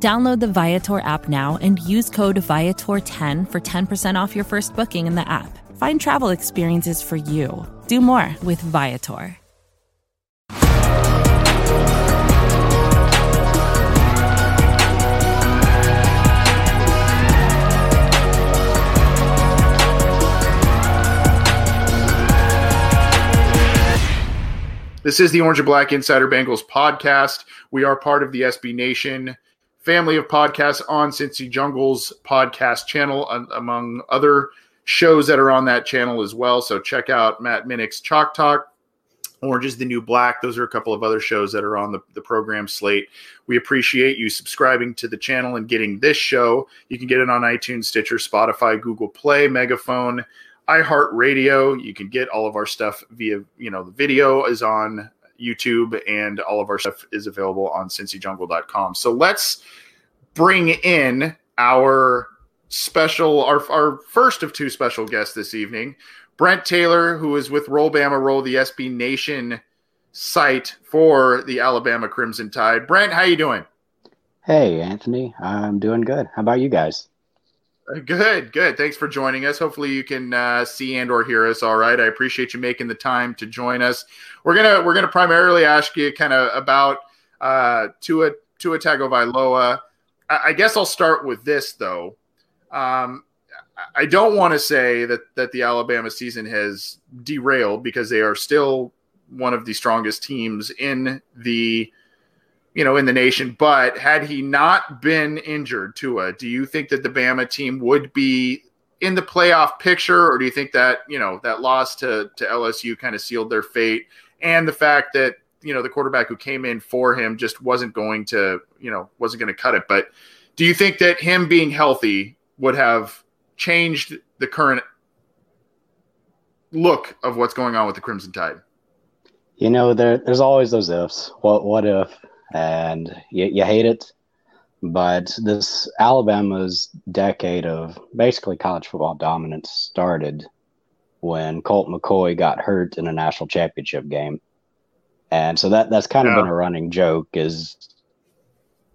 Download the Viator app now and use code Viator10 for 10% off your first booking in the app. Find travel experiences for you. Do more with Viator. This is the Orange and Black Insider Bengals podcast. We are part of the SB Nation family of podcasts on Cincy Jungle's podcast channel, among other shows that are on that channel as well. So check out Matt Minnick's Chalk Talk, Orange is the New Black. Those are a couple of other shows that are on the program slate. We appreciate you subscribing to the channel and getting this show. You can get it on iTunes, Stitcher, Spotify, Google Play, Megaphone, iHeartRadio. You can get all of our stuff via, the video is on YouTube, and all of our stuff is available on cincyjungle.com. So let's bring in our special, our first of two special guests this evening, Brent Taylor, who is with Roll Bama Roll, the SB Nation site for the Alabama Crimson Tide. Brent, how you doing? Hey, Anthony. I'm doing good. How about you guys? Good. Thanks for joining us. Hopefully you can see and or hear us all right. I appreciate you making the time to join us. We're gonna primarily ask you kind of about Tua Tagovailoa. I guess I'll start with this though. I don't want to say that the Alabama season has derailed, because they are still one of the strongest teams in the nation, but had he not been injured, Tua, do you think that the Bama team would be in the playoff picture, or do you think that, that loss to LSU kind of sealed their fate, and the fact that, the quarterback who came in for him just wasn't going to cut it? But do you think that him being healthy would have changed the current look of what's going on with the Crimson Tide? There's always those ifs. What if? And you hate it, but this Alabama's decade of basically college football dominance started when Colt McCoy got hurt in a national championship game. And so that's kind of been a running joke, is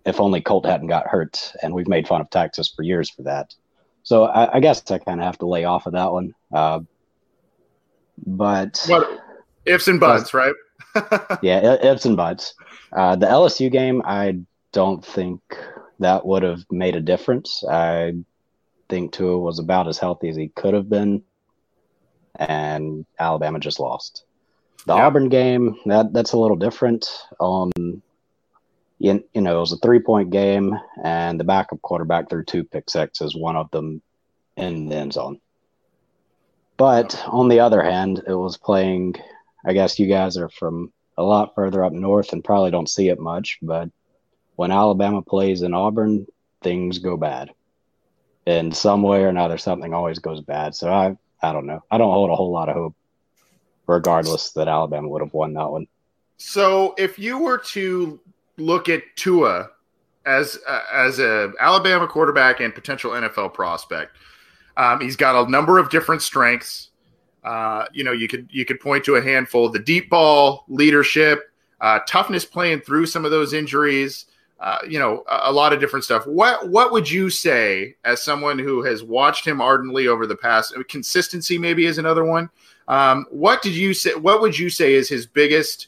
if only Colt hadn't got hurt, and we've made fun of Texas for years for that. So I guess I kind of have to lay off of that one. But ifs and buts, right? Yeah, ifs and buts. The LSU game, I don't think that would have made a difference. I think Tua was about as healthy as he could have been, and Alabama just lost. The Auburn game, that's a little different. It was a three-point game, and the backup quarterback threw two pick sixes, one of them in the end zone. But on the other hand, it was playing – I guess you guys are from a lot further up north and probably don't see it much, but when Alabama plays in Auburn, things go bad. In some way or another, something always goes bad. So I don't know. I don't hold a whole lot of hope, regardless, that Alabama would have won that one. So if you were to look at Tua as a Alabama quarterback and potential NFL prospect, he's got a number of different strengths. You could point to a handful: the deep ball, leadership, toughness playing through some of those injuries, a lot of different stuff. What would you say, as someone who has watched him ardently over the past, consistency maybe is another one. What would you say is his biggest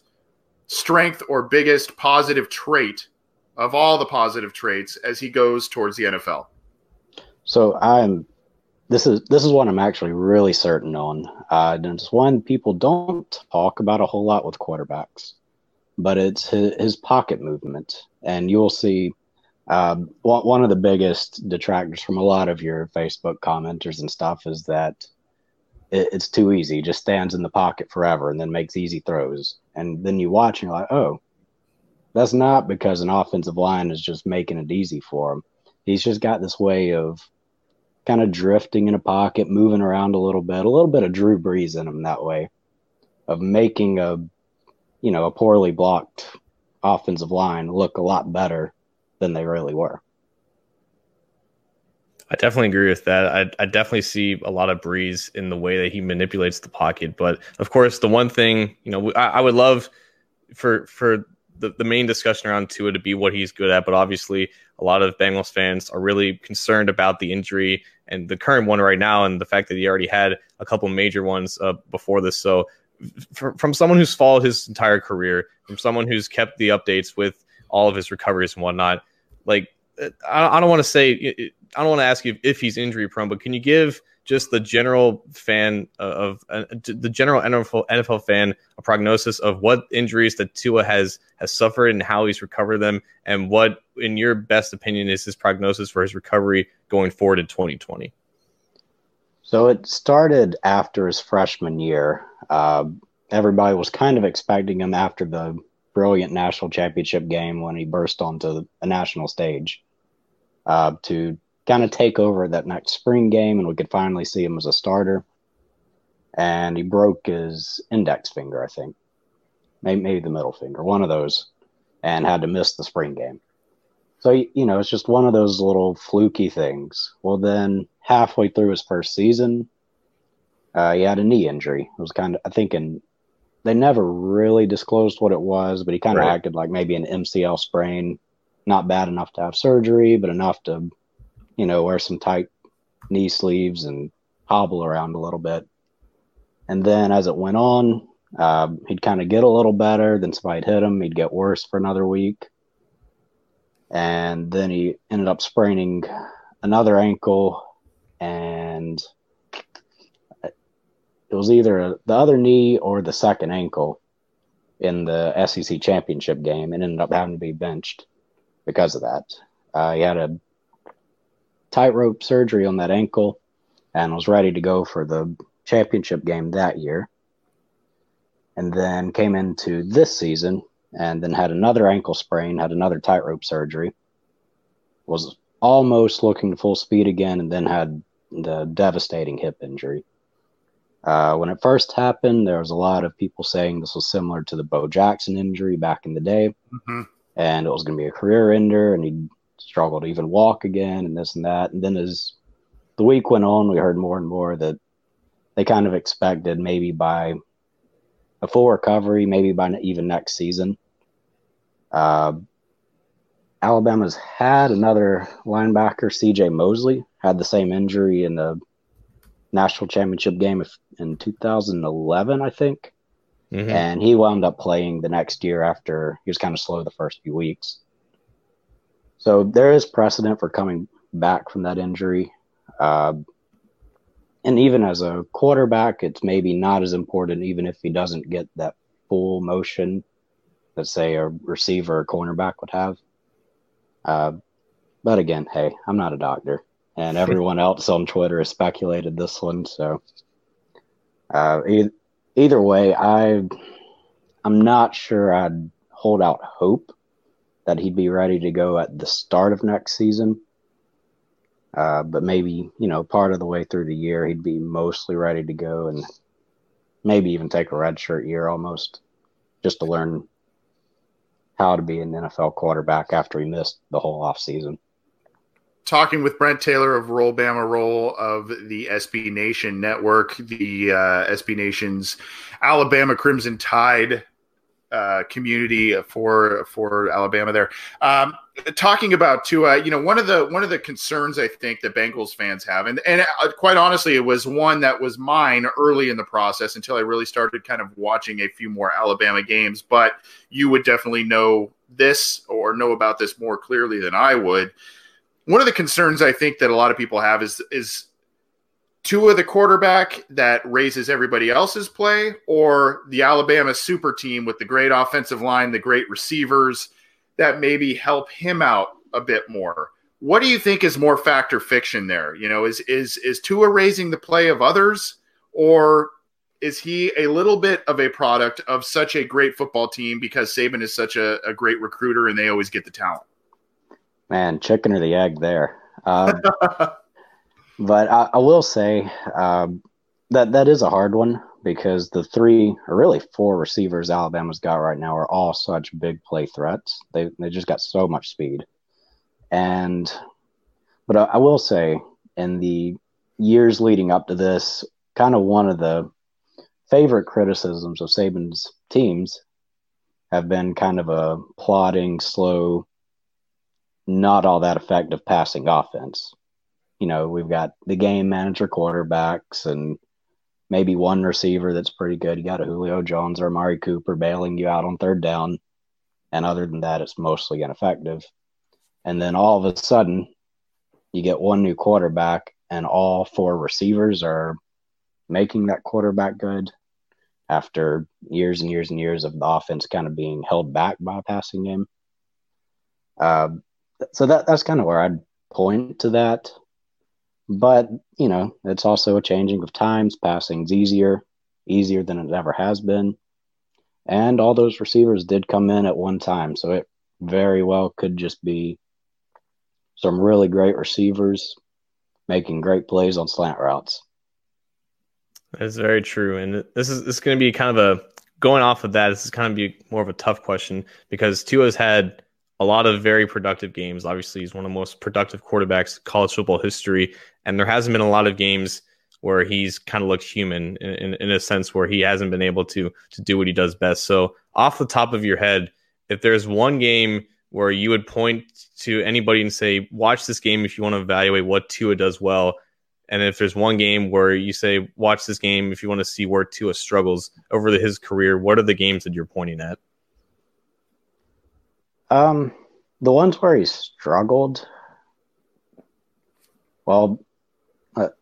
strength or biggest positive trait of all the positive traits as he goes towards the NFL? This is one I'm actually really certain on. And it's one people don't talk about a whole lot with quarterbacks, but it's his pocket movement. And you'll see one of the biggest detractors from a lot of your Facebook commenters and stuff is that it's too easy. He just stands in the pocket forever and then makes easy throws. And then you watch and you're like, oh, that's not because an offensive line is just making it easy for him. He's just got this way of kind of drifting in a pocket, moving around a little bit of Drew Brees in him that way, of making a poorly blocked offensive line look a lot better than they really were. I definitely agree with that. I definitely see a lot of Brees in the way that he manipulates the pocket. But of course, the one thing, I would love for the main discussion around Tua to be what he's good at. But obviously, a lot of Bengals fans are really concerned about the injury and the current one right now, and the fact that he already had a couple major ones before this. So from someone who's followed his entire career, from someone who's kept the updates with all of his recoveries and whatnot, like, I don't want to ask you if he's injury prone, but can you give just the general fan NFL fan a prognosis of what injuries that Tua has suffered and how he's recovered them, and what, in your best opinion, is his prognosis for his recovery going forward in 2020? So it started after his freshman year. Everybody was kind of expecting him after the brilliant national championship game when he burst onto a national stage to kind of take over that next spring game, and we could finally see him as a starter. And he broke his index finger, I think. Maybe the middle finger, one of those, and had to miss the spring game. So, it's just one of those little fluky things. Well, then halfway through his first season, he had a knee injury. It was they never really disclosed what it was, but he kind of acted like maybe an MCL sprain, not bad enough to have surgery, but enough to, wear some tight knee sleeves and hobble around a little bit. And then as it went on, he'd kind of get a little better. Then somebody'd hit him. He'd get worse for another week. And then he ended up spraining another ankle, and it was either the other knee or the second ankle in the SEC championship game, and ended up having to be benched because of that. He had a tightrope surgery on that ankle and was ready to go for the championship game that year. And then came into this season and then had another ankle sprain, had another tightrope surgery, was almost looking to full speed again, and then had the devastating hip injury. When it first happened, there was a lot of people saying this was similar to the Bo Jackson injury back in the day, and it was going to be a career ender, and he struggled to even walk again, and this and that. And then as the week went on, we heard more and more that they kind of expected maybe by a full recovery, maybe by even next season. Alabama's had another linebacker, C.J. Mosley, had the same injury in the national championship game in 2011, I think. And he wound up playing the next year after he was kind of slow the first few weeks. So there is precedent for coming back from that injury. And even as a quarterback, it's maybe not as important, even if he doesn't get that full motion that, say, a receiver or cornerback would have. But again, hey, I'm not a doctor. And everyone else on Twitter has speculated this one. So either way, I'm not sure I'd hold out hope that he'd be ready to go at the start of next season. But maybe, part of the way through the year, he'd be mostly ready to go, and maybe even take a redshirt year almost, just to learn how to be an NFL quarterback after he missed the whole offseason. Talking with Brent Taylor of Roll Bama Roll of the SB Nation Network, the SB Nation's Alabama Crimson Tide community for Alabama there. Talking about Tua, one of the concerns I think that Bengals fans have, and quite honestly, it was one that was mine early in the process until I really started kind of watching a few more Alabama games. But you would definitely know this, or know about this more clearly than I would. One of the concerns I think that a lot of people have is Tua the quarterback that raises everybody else's play, or the Alabama super team with the great offensive line, the great receivers that maybe help him out a bit more. What do you think is more fact or fiction there? Is Tua raising the play of others, or is he a little bit of a product of such a great football team because Saban is such a great recruiter and they always get the talent? Man, chicken or the egg there. But I will say that is a hard one, because the three, or really four receivers Alabama's got right now are all such big play threats. They just got so much speed. But I will say, in the years leading up to this, kind of one of the favorite criticisms of Saban's teams have been kind of a plodding, slow, not all that effective passing offense. You know, we've got the game manager quarterbacks and maybe one receiver that's pretty good. You got a Julio Jones or Amari Cooper bailing you out on third down. And other than that, it's mostly ineffective. And then all of a sudden, you get one new quarterback and all four receivers are making that quarterback good after years and years and years of the offense kind of being held back by a passing game. So that's kind of where I'd point to that. But, you know, it's also a changing of times. Passing's easier than it ever has been. And all those receivers did come in at one time. So it very well could just be some really great receivers making great plays on slant routes. That's very true. And this is going to be kind of going off of that, this is kind of be more of a tough question, because Tua's had a lot of very productive games. Obviously, he's one of the most productive quarterbacks in college football history. And there hasn't been a lot of games where he's kind of looked human in a sense, where he hasn't been able to do what he does best. So off the top of your head, if there's one game where you would point to anybody and say, watch this game if you want to evaluate what Tua does well, and if there's one game where you say, watch this game if you want to see where Tua struggles over his career, what are the games that you're pointing at? The ones where he struggled, well,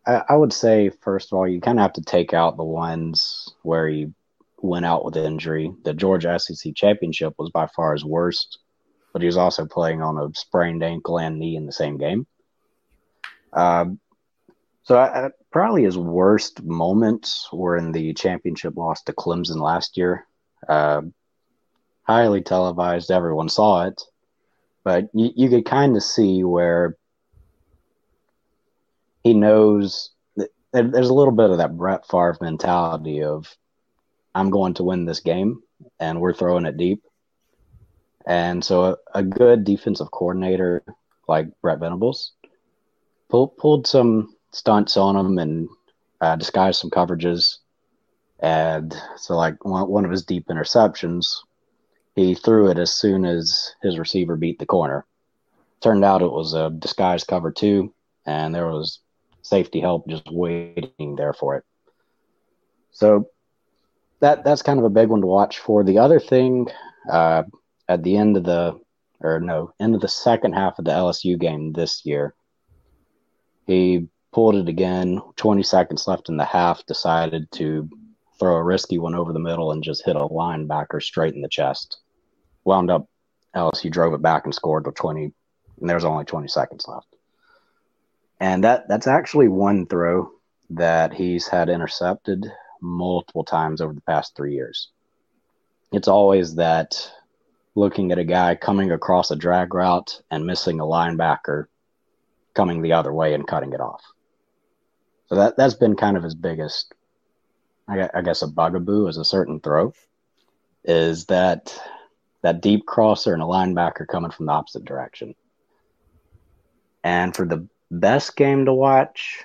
I would say, first of all, you kind of have to take out the ones where he went out with injury. The Georgia SEC championship was by far his worst, but he was also playing on a sprained ankle and knee in the same game. So probably his worst moments were in the championship loss to Clemson last year. Highly televised, everyone saw it, but you could kind of see where he knows that there's a little bit of that Brett Favre mentality of, I'm going to win this game, and we're throwing it deep. And so a good defensive coordinator like Brett Venables pulled some stunts on him and disguised some coverages. And so, like, one of his deep interceptions, he threw it as soon as his receiver beat the corner. Turned out it was a disguised cover two, and there was safety help just waiting there for it. So that's kind of a big one to watch for. The other thing, at the end of the second half of the LSU game this year, he pulled it again, 20 seconds left in the half, decided to throw a risky one over the middle and just hit a linebacker straight in the chest. Wound up, LSU drove it back and scored with 20, and there was only 20 seconds left. And that's actually one throw that he's had intercepted multiple times over the past 3 years. It's always that looking at a guy coming across a drag route and missing a linebacker coming the other way and cutting it off. So that's been kind of his biggest, I guess, a bugaboo is a certain throw, is that deep crosser and a linebacker coming from the opposite direction. And for the best game to watch,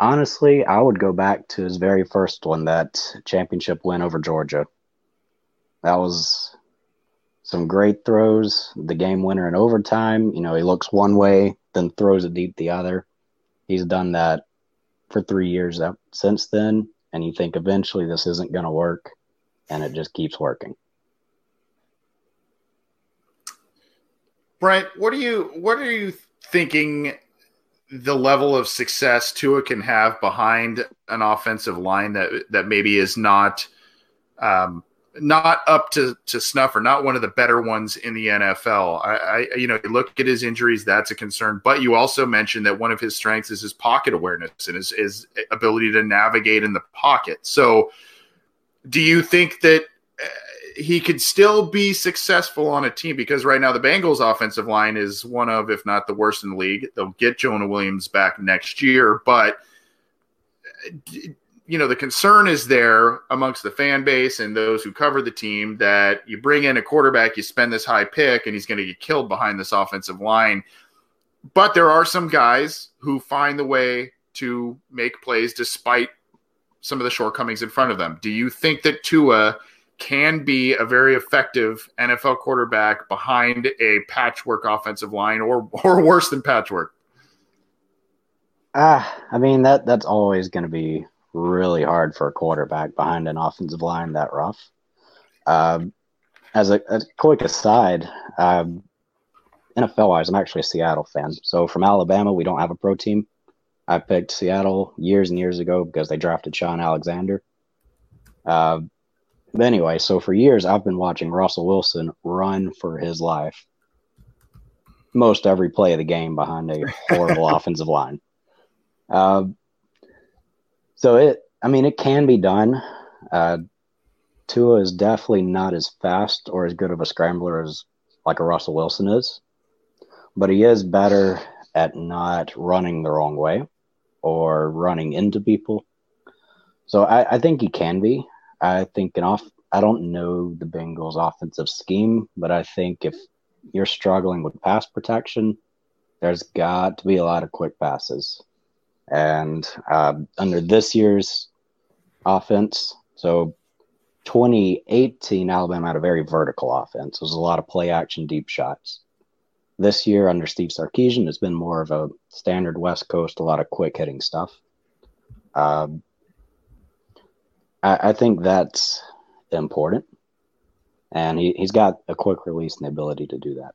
honestly, I would go back to his very first one, that championship win over Georgia. That was some great throws, the game winner in overtime. You know, he looks one way, then throws it deep the other. He's done that for 3 years since then, and you think eventually this isn't going to work, and it just keeps working. Brent, what are you thinking the level of success Tua can have behind an offensive line that maybe is not up to snuff, or not one of the better ones in the NFL? You look at his injuries, that's a concern. But you also mentioned that one of his strengths is his pocket awareness and his ability to navigate in the pocket. So do you think that he could still be successful on a team, because right now the Bengals offensive line is one of, if not the worst in the league. They'll get Jonah Williams back next year, but you know, the concern is there amongst the fan base and those who cover the team that you bring in a quarterback, you spend this high pick, and he's going to get killed behind this offensive line. But there are some guys who find the way to make plays despite some of the shortcomings in front of them. Do you think that Tua can be a very effective NFL quarterback behind a patchwork offensive line, or worse than patchwork? I mean, that's always going to be really hard for a quarterback behind an offensive line that rough. As a quick aside, NFL-wise, I'm actually a Seattle fan. So from Alabama, we don't have a pro team. I picked Seattle years and years ago because they drafted Sean Alexander. But anyway, so for years, I've been watching Russell Wilson run for his life most every play of the game behind a horrible offensive line. So it can be done. Tua is definitely not as fast or as good of a scrambler as like a Russell Wilson is, but he is better at not running the wrong way or running into people. So I think he can be. I don't know the Bengals' offensive scheme, but I think if you're struggling with pass protection, there's got to be a lot of quick passes. And under this year's offense, so 2018, Alabama had a very vertical offense. It was a lot of play-action deep shots. This year, under Steve Sarkisian, it's been more of a standard West Coast, a lot of quick-hitting stuff. I think that's important. And he's got a quick release and the ability to do that.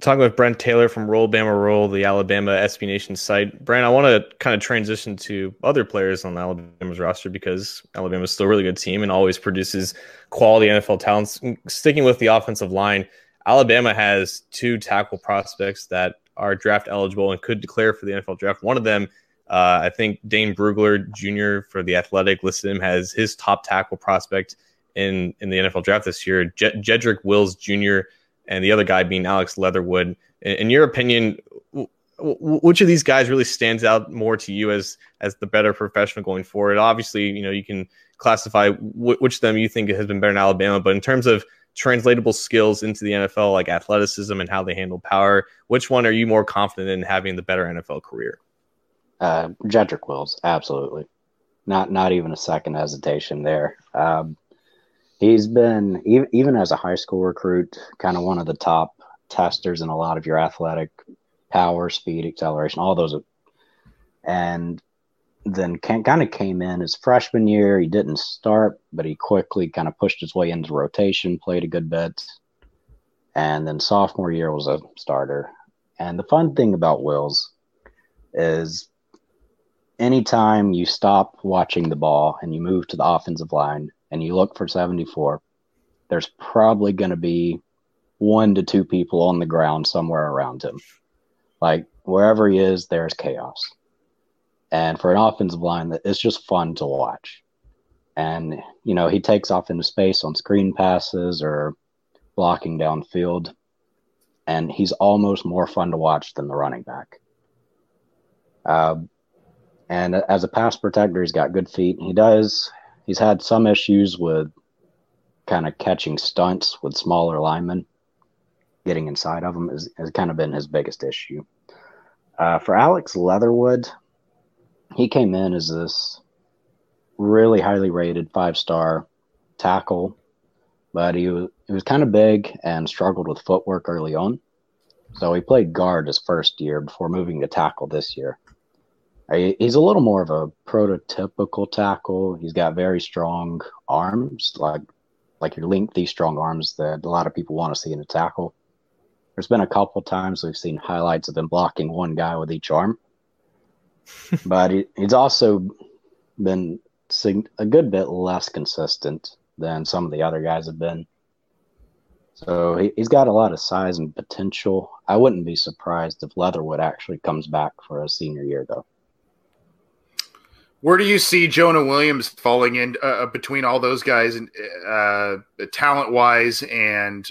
Talking with Brent Taylor from Roll Bama Roll, the Alabama SB Nation site. Brent, I want to kind of transition to other players on Alabama's roster, because Alabama's still a really good team and always produces quality NFL talents. Sticking with the offensive line, Alabama has two tackle prospects that are draft eligible and could declare for the NFL draft. One of them, I think Dane Brugler Jr. for The Athletic listed him as his top tackle prospect in the NFL draft this year, Jedrick Wills Jr., and the other guy being Alex Leatherwood. In your opinion, which of these guys really stands out more to you as the better professional going forward? Obviously, you know, you can classify which of them you think has been better in Alabama, but in terms of translatable skills into the NFL, like athleticism and how they handle power, which one are you more confident in having the better NFL career? Jedrick Wills, absolutely. Not even a second hesitation there. He's been, even as a high school recruit, kind of one of the top testers in a lot of your athletic power, speed, acceleration, all those. And then kind of came in his freshman year. He didn't start, but he quickly kind of pushed his way into rotation, played a good bit. And then sophomore year was a starter. And the fun thing about Wills is anytime you stop watching the ball and you move to the offensive line, and you look for 74, there's probably going to be 1 to 2 people on the ground somewhere around him. Like, wherever he is, there's chaos. And for an offensive line, it's just fun to watch. And, you know, he takes off into space on screen passes or blocking downfield. And he's almost more fun to watch than the running back. And as a pass protector, he's got good feet. He's had some issues with kind of catching stunts with smaller linemen. Getting inside of him has kind of been his biggest issue. For Alex Leatherwood, he came in as this really highly rated 5-star tackle, but he was kind of big and struggled with footwork early on. So he played guard his first year before moving to tackle this year. He's a little more of a prototypical tackle. He's got very strong arms, like your lengthy, strong arms that a lot of people want to see in a tackle. There's been a couple times we've seen highlights of him blocking one guy with each arm. But he's also been a good bit less consistent than some of the other guys have been. So he's got a lot of size and potential. I wouldn't be surprised if Leatherwood actually comes back for a senior year, though. Where do you see Jonah Williams falling in between all those guys, and talent-wise and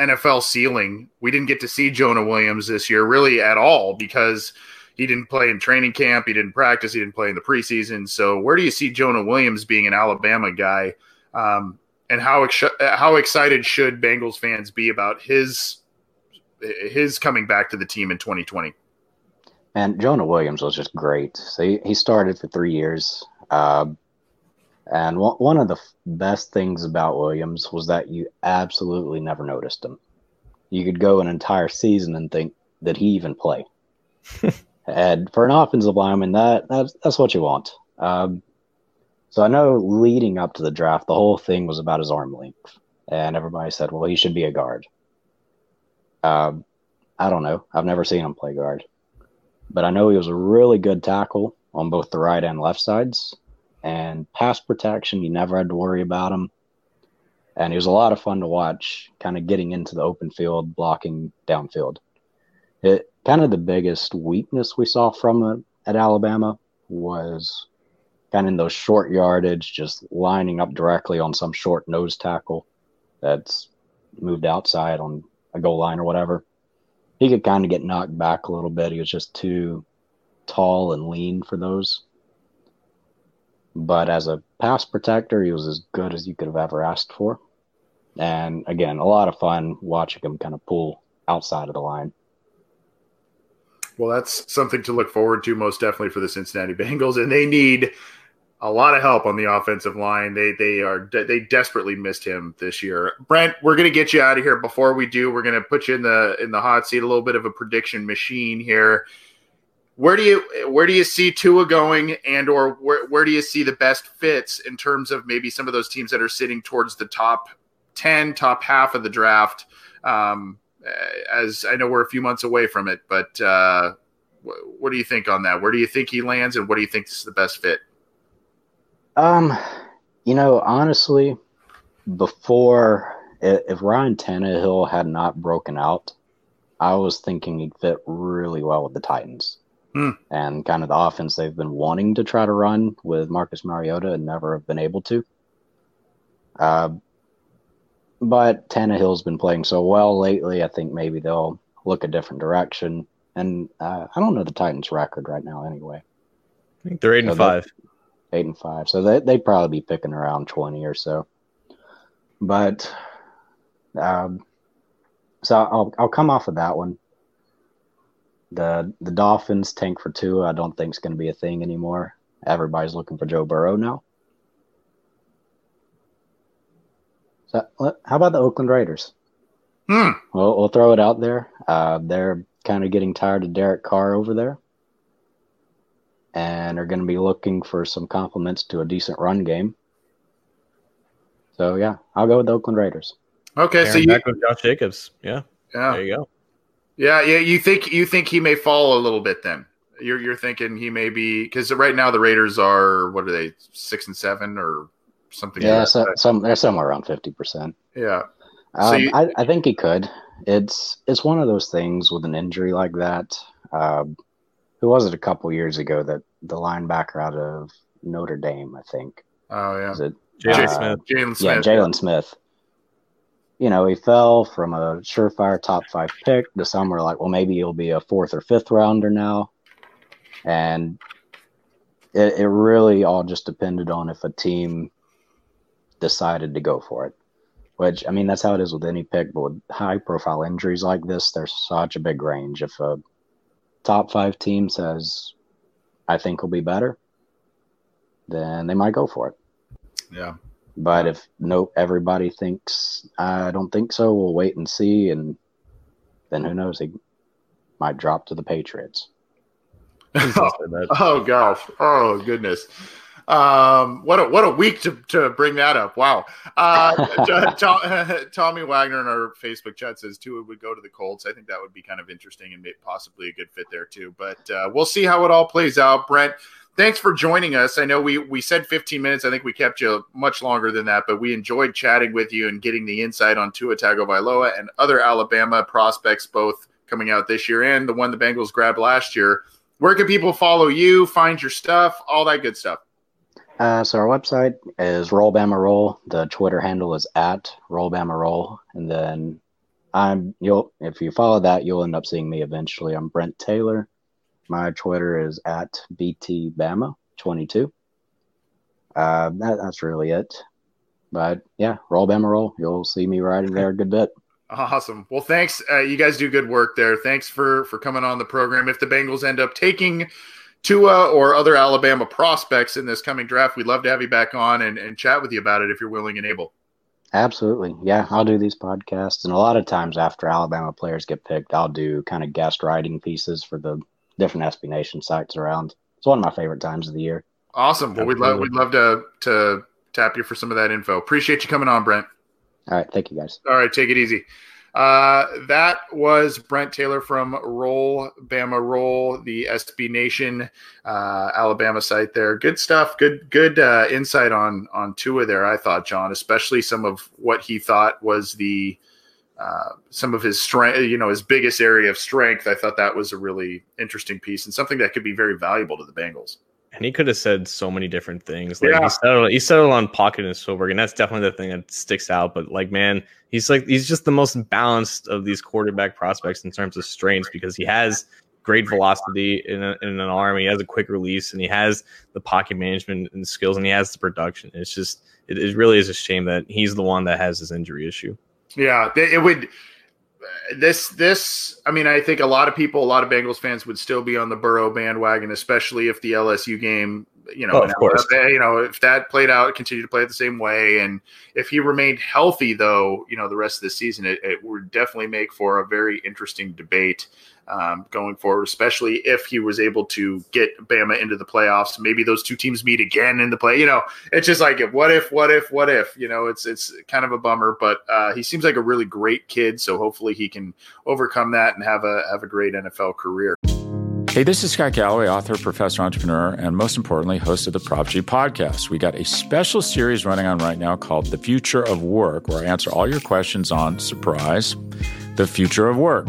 NFL ceiling? We didn't get to see Jonah Williams this year really at all because he didn't play in training camp, he didn't practice, he didn't play in the preseason. So where do you see Jonah Williams being an Alabama guy, and how excited should Bengals fans be about his coming back to the team in 2020? And Jonah Williams was just great. So he started for 3 years. And one of the best things about Williams was that you absolutely never noticed him. You could go an entire season and think, did he even play? And for an offensive lineman, that's what you want. So I know leading up to the draft, the whole thing was about his arm length. And everybody said, well, he should be a guard. I don't know. I've never seen him play guard. But I know he was a really good tackle on both the right and left sides. And pass protection, you never had to worry about him. And he was a lot of fun to watch, kind of getting into the open field, blocking downfield. It kind of the biggest weakness we saw from him at Alabama was kind of in those short yardage, just lining up directly on some short nose tackle that's moved outside on a goal line or whatever. He could kind of get knocked back a little bit. He was just too tall and lean for those. But as a pass protector, he was as good as you could have ever asked for. And again, a lot of fun watching him kind of pull outside of the line. Well, that's something to look forward to most definitely for the Cincinnati Bengals. And they need a lot of help on the offensive line. They desperately missed him this year. Brent, we're going to get you out of here. Before we do, we're going to put you in the hot seat, a little bit of a prediction machine here. Where do you see Tua going, and or where do you see the best fits in terms of maybe some of those teams that are sitting towards the top 10, top half of the draft? As I know we're a few months away from it, but what do you think on that? Where do you think he lands, and what do you think is the best fit? You know, honestly, before, if Ryan Tannehill had not broken out, I was thinking he'd fit really well with the Titans and kind of the offense they've been wanting to try to run with Marcus Mariota and never have been able to. But Tannehill's been playing so well lately, I think maybe they'll look a different direction. And I don't know the Titans' record right now anyway. I think they're 8-5. 8-5, so they'd probably be picking around 20 or so. But so I'll come off of that one. The Dolphins tank for Tua, I don't think is going to be a thing anymore. Everybody's looking for Joe Burrow now. So how about the Oakland Raiders? We'll throw it out there. They're kind of getting tired of Derek Carr over there, and are going to be looking for some compliments to a decent run game. So, yeah, I'll go with the Oakland Raiders. Okay, Aaron, so back with Josh Jacobs. Yeah, there you go. Yeah, you think he may fall a little bit then. You're thinking he may be – because right now the Raiders are, what are they, 6-7 or something? Yeah, like that. They're somewhere around 50%. Yeah. So I think he could. It's one of those things with an injury like that. Who was it a couple years ago that the linebacker out of Notre Dame, I think. Oh, yeah. Is it Jalen Smith. Yeah, Jalen Smith. You know, he fell from a surefire top 5 pick to somewhere like, well, maybe he'll be a 4th or 5th rounder now. And it really all just depended on if a team decided to go for it, which, I mean, that's how it is with any pick. But with high-profile injuries like this, there's such a big range. If a top 5 team says, I think will be better, then they might go for it. Yeah. But if everybody thinks, I don't think so, we'll wait and see. And then who knows? He might drop to the Patriots. Oh, gosh. Oh, goodness. What a week to bring that up. Wow. Tommy Wagner in our Facebook chat says Tua would go to the Colts. I think that would be kind of interesting and possibly a good fit there too, but we'll see how it all plays out. Brent, thanks for joining us. I know we said 15 minutes. I think we kept you much longer than that, but we enjoyed chatting with you and getting the insight on Tua Tagovailoa and other Alabama prospects, both coming out this year and the one the Bengals grabbed last year. Where can people follow you, find your stuff, all that good stuff? So our website is Roll Bama Roll. The Twitter handle is at Roll Bama Roll. And then if you follow that, you'll end up seeing me eventually. I'm Brent Taylor. My Twitter is at BTBama22. That's really it. But yeah, Roll Bama Roll. You'll see me riding there a good bit. Awesome. Well, thanks. You guys do good work there. Thanks for coming on the program. If the Bengals end up taking Tua or other Alabama prospects in this coming draft, we'd love to have you back on and chat with you about it if you're willing and able. Absolutely. Yeah, I'll do these podcasts. And a lot of times after Alabama players get picked, I'll do kind of guest writing pieces for the different SB Nation sites around. It's one of my favorite times of the year. Awesome. Well, we'd love to tap you for some of that info. Appreciate you coming on, Brent. All right. Thank you, guys. All right. Take it easy. That was Brent Taylor from Roll Bama Roll, the SB Nation Alabama site there. Good stuff. Good insight on Tua there, I thought, John, especially some of what he thought was some of his strength, his biggest area of strength. I thought that was a really interesting piece and something that could be very valuable to the Bengals. And he could have said so many different things. Like he settled on pocket and Silverberg, and that's definitely the thing that sticks out. But he's just the most balanced of these quarterback prospects in terms of strengths, because he has great velocity in an arm. He has a quick release, and he has the pocket management and skills, and he has the production. It's just it really is a shame that he's the one that has this injury issue. Yeah, it would. I mean, I think a lot of Bengals fans would still be on the Burrow bandwagon, especially if the LSU game, if that played out, continued to play it the same way. And if he remained healthy, though, the rest of the season, it would definitely make for a very interesting debate going forward, especially if he was able to get Bama into the playoffs. Maybe those two teams meet again in the play. It's just like, what if, it's kind of a bummer, but he seems like a really great kid. So hopefully he can overcome that and have a great NFL career. Hey, this is Scott Galloway, author, professor, entrepreneur, and most importantly, host of the Prop G podcast. We got a special series running on right now called The Future of Work, where I answer all your questions on, surprise, the future of work.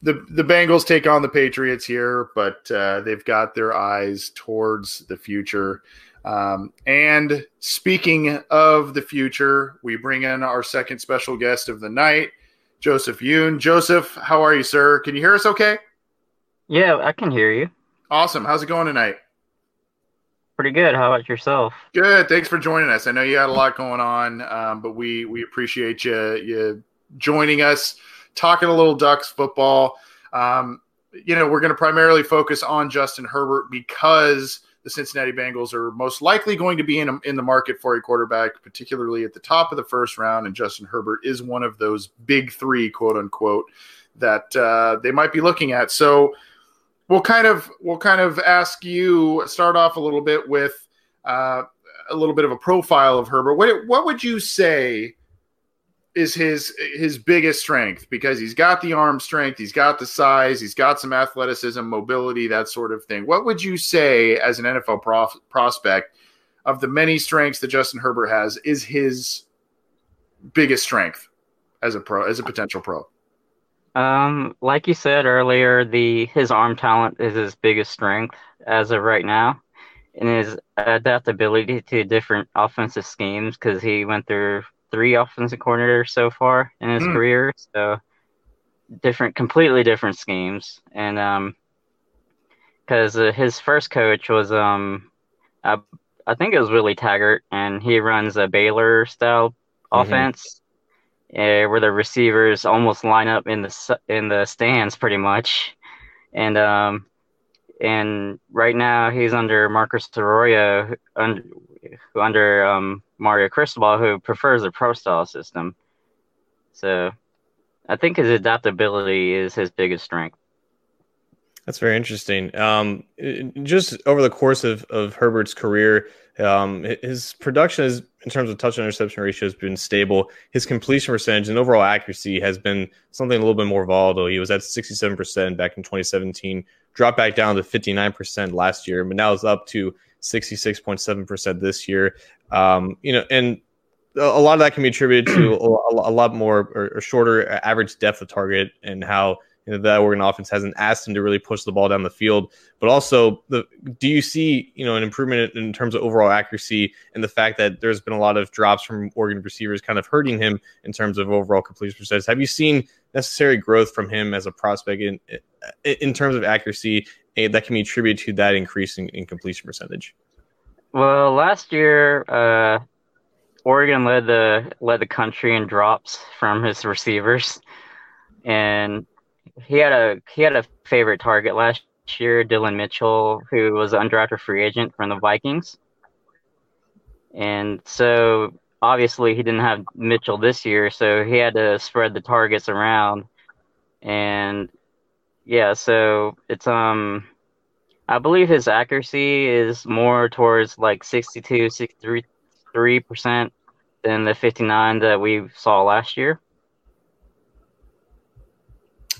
The Bengals take on the Patriots here, but they've got their eyes towards the future. And speaking of the future, we bring in our second special guest of the night, Joseph Yoon. Joseph, how are you, sir? Can you hear us okay? Yeah, I can hear you. Awesome. How's it going tonight? Pretty good. How about yourself? Good. Thanks for joining us. I know you had a lot going on, but we appreciate you joining us. Talking a little Ducks football, we're going to primarily focus on Justin Herbert because the Cincinnati Bengals are most likely going to be in the market for a quarterback, particularly at the top of the first round, and Justin Herbert is one of those big three, quote unquote, that they might be looking at. So we'll kind of ask you, start off a little bit with a little bit of a profile of Herbert. What would you say is his biggest strength? Because he's got the arm strength, he's got the size, he's got some athleticism, mobility, that sort of thing. What would you say as an NFL prospect of the many strengths that Justin Herbert has is his biggest strength as a potential pro? Like you said earlier, his arm talent is his biggest strength as of right now, and his adaptability to different offensive schemes, because he went through 3 offensive coordinators so far in his career, so completely different schemes. And because his first coach was I think it was Willie Taggart, and he runs a Baylor style offense. where the receivers almost line up in the stands pretty much. And right now he's under Marcus Arroyo, under Mario Cristobal, who prefers the pro style system. So I think his adaptability is his biggest strength. That's very interesting. Just over the course of Herbert's career, his production is, in terms of touchdown interception ratio, has been stable. His completion percentage and overall accuracy has been something a little bit more volatile. He was at 67% back in 2017, dropped back down to 59% last year, but now it's up to 66.7% this year. And a lot of that can be attributed to a lot more or shorter average depth of target and how that Oregon offense hasn't asked him to really push the ball down the field. But also, do you see an improvement in terms of overall accuracy and the fact that there's been a lot of drops from Oregon receivers kind of hurting him in terms of overall completion percentage? Have you seen necessary growth from him as a prospect in terms of accuracy that can be attributed to that increase in completion percentage? Well, last year, Oregon led the country in drops from his receivers, and he had a favorite target last year, Dylan Mitchell, who was an undrafted free agent from the Vikings. And so obviously he didn't have Mitchell this year, so he had to spread the targets around. And yeah, so it's I believe his accuracy is more towards like 62, 63% than the 59 that we saw last year.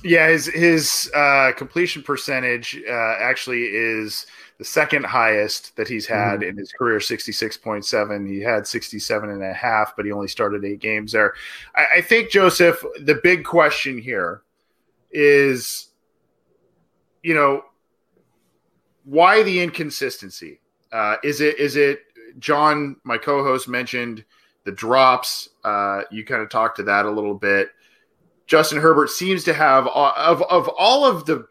Yeah, his completion percentage actually is the second highest that he's had in his career, 66.7. He had 67.5, but he only started 8 games there. I think, Joseph, the big question here is, why the inconsistency? Is it John, my co-host, mentioned the drops. You kind of talked to that a little bit. Justin Herbert seems to have, of all of the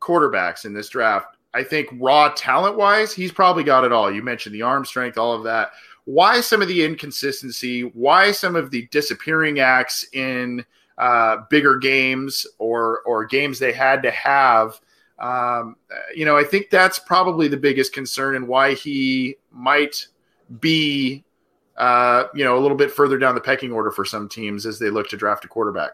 quarterbacks in this draft, I think raw talent-wise, he's probably got it all. You mentioned the arm strength, all of that. Why some of the inconsistency? Why some of the disappearing acts in bigger games or games they had to have? I think that's probably the biggest concern, and why he might be a little bit further down the pecking order for some teams as they look to draft a quarterback.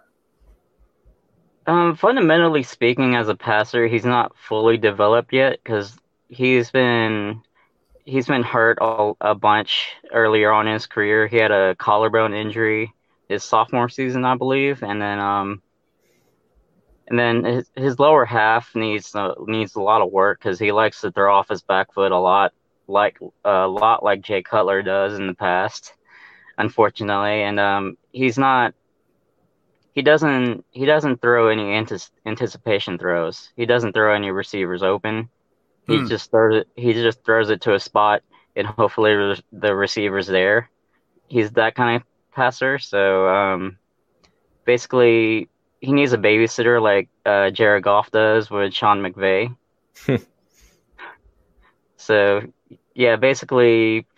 Fundamentally speaking, as a passer, he's not fully developed yet because he's been hurt a bunch earlier on in his career. He had a collarbone injury his sophomore season, I believe, and then his lower half needs a lot of work because he likes to throw off his back foot a lot like Jay Cutler does in the past, unfortunately, and he's not. He doesn't throw any anticipation throws. He doesn't throw any receivers open. He just throws it to a spot, and hopefully the receiver's there. He's that kind of passer. So basically, he needs a babysitter like Jared Goff does with Sean McVay. So yeah, basically,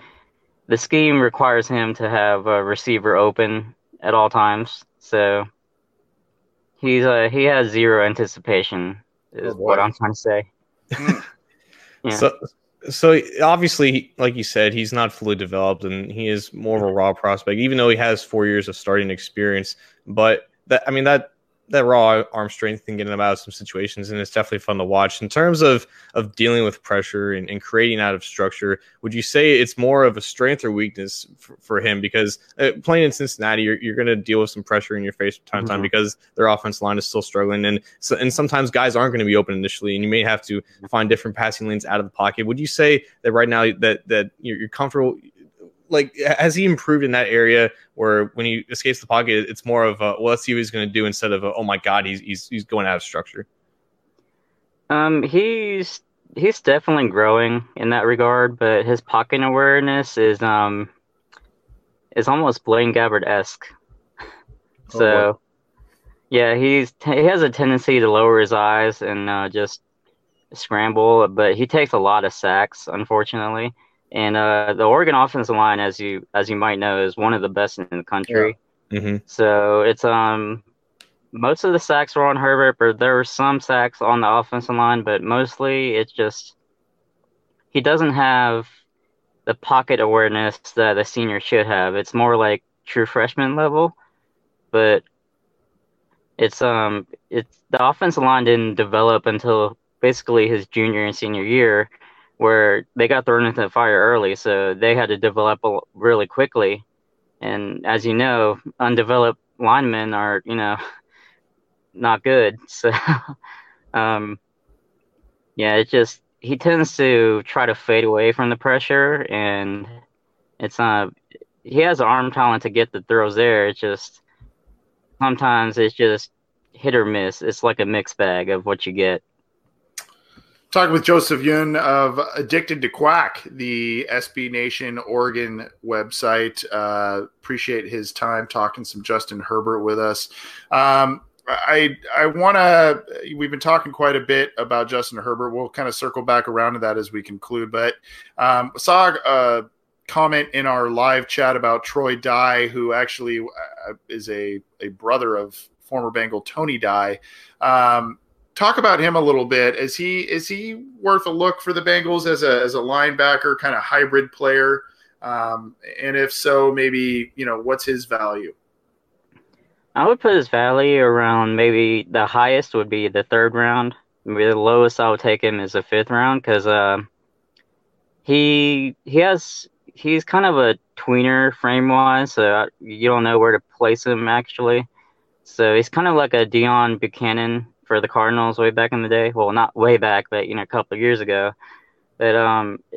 the scheme requires him to have a receiver open at all times. So. He has zero anticipation is what I'm trying to say. Yeah. So obviously, like you said, he's not fully developed and he is more of a raw prospect, even though he has 4 years of starting experience. But that raw arm strength can get him out of some situations, and it's definitely fun to watch. In terms of dealing with pressure and creating out of structure, would you say it's more of a strength or weakness for him? Because playing in Cincinnati, you're going to deal with some pressure in your face from time to time because their offensive line is still struggling. And sometimes guys aren't going to be open initially, and you may have to find different passing lanes out of the pocket. Would you say that right now that you're comfortable – like, has he improved in that area where when he escapes the pocket, it's more of a, well, let's see what he's going to do instead of, oh my God, he's going out of structure? He's definitely growing in that regard, but his pocket awareness is almost Blaine Gabbert-esque. Yeah, he has a tendency to lower his eyes and just scramble, but he takes a lot of sacks, unfortunately. And the Oregon offensive line, as you might know, is one of the best in the country. Mm-hmm. So it's most of the sacks were on Herbert, but there were some sacks on the offensive line, but mostly it's just he doesn't have the pocket awareness that a senior should have. It's more like true freshman level, but it's the offensive line didn't develop until basically his junior and senior year, where they got thrown into the fire early, so they had to develop really quickly. And as you know, undeveloped linemen are, not good. So, it's just he tends to try to fade away from the pressure, and it's not. He has arm talent to get the throws there. It's just sometimes it's just hit or miss. It's like a mixed bag of what you get. Talking with Joseph Yoon of Addicted to Quack, the SB Nation Oregon website. Appreciate his time talking some Justin Herbert with us. I want to – we've been talking quite a bit about Justin Herbert. We'll kind of circle back around to that as we conclude. But I saw a comment in our live chat about Troy Dye, who actually is a brother of former Bengal Tony Dye. Talk about him a little bit. Is he worth a look for the Bengals as a linebacker, kind of hybrid player? And if so, maybe what's his value? I would put his value around maybe the highest would be the third round. Maybe the lowest I would take him is the fifth round because he's kind of a tweener frame wise, so you don't know where to place him actually. So he's kind of like a Deion Buchanan for the Cardinals way back in the day. Well, not way back, but, a couple of years ago. But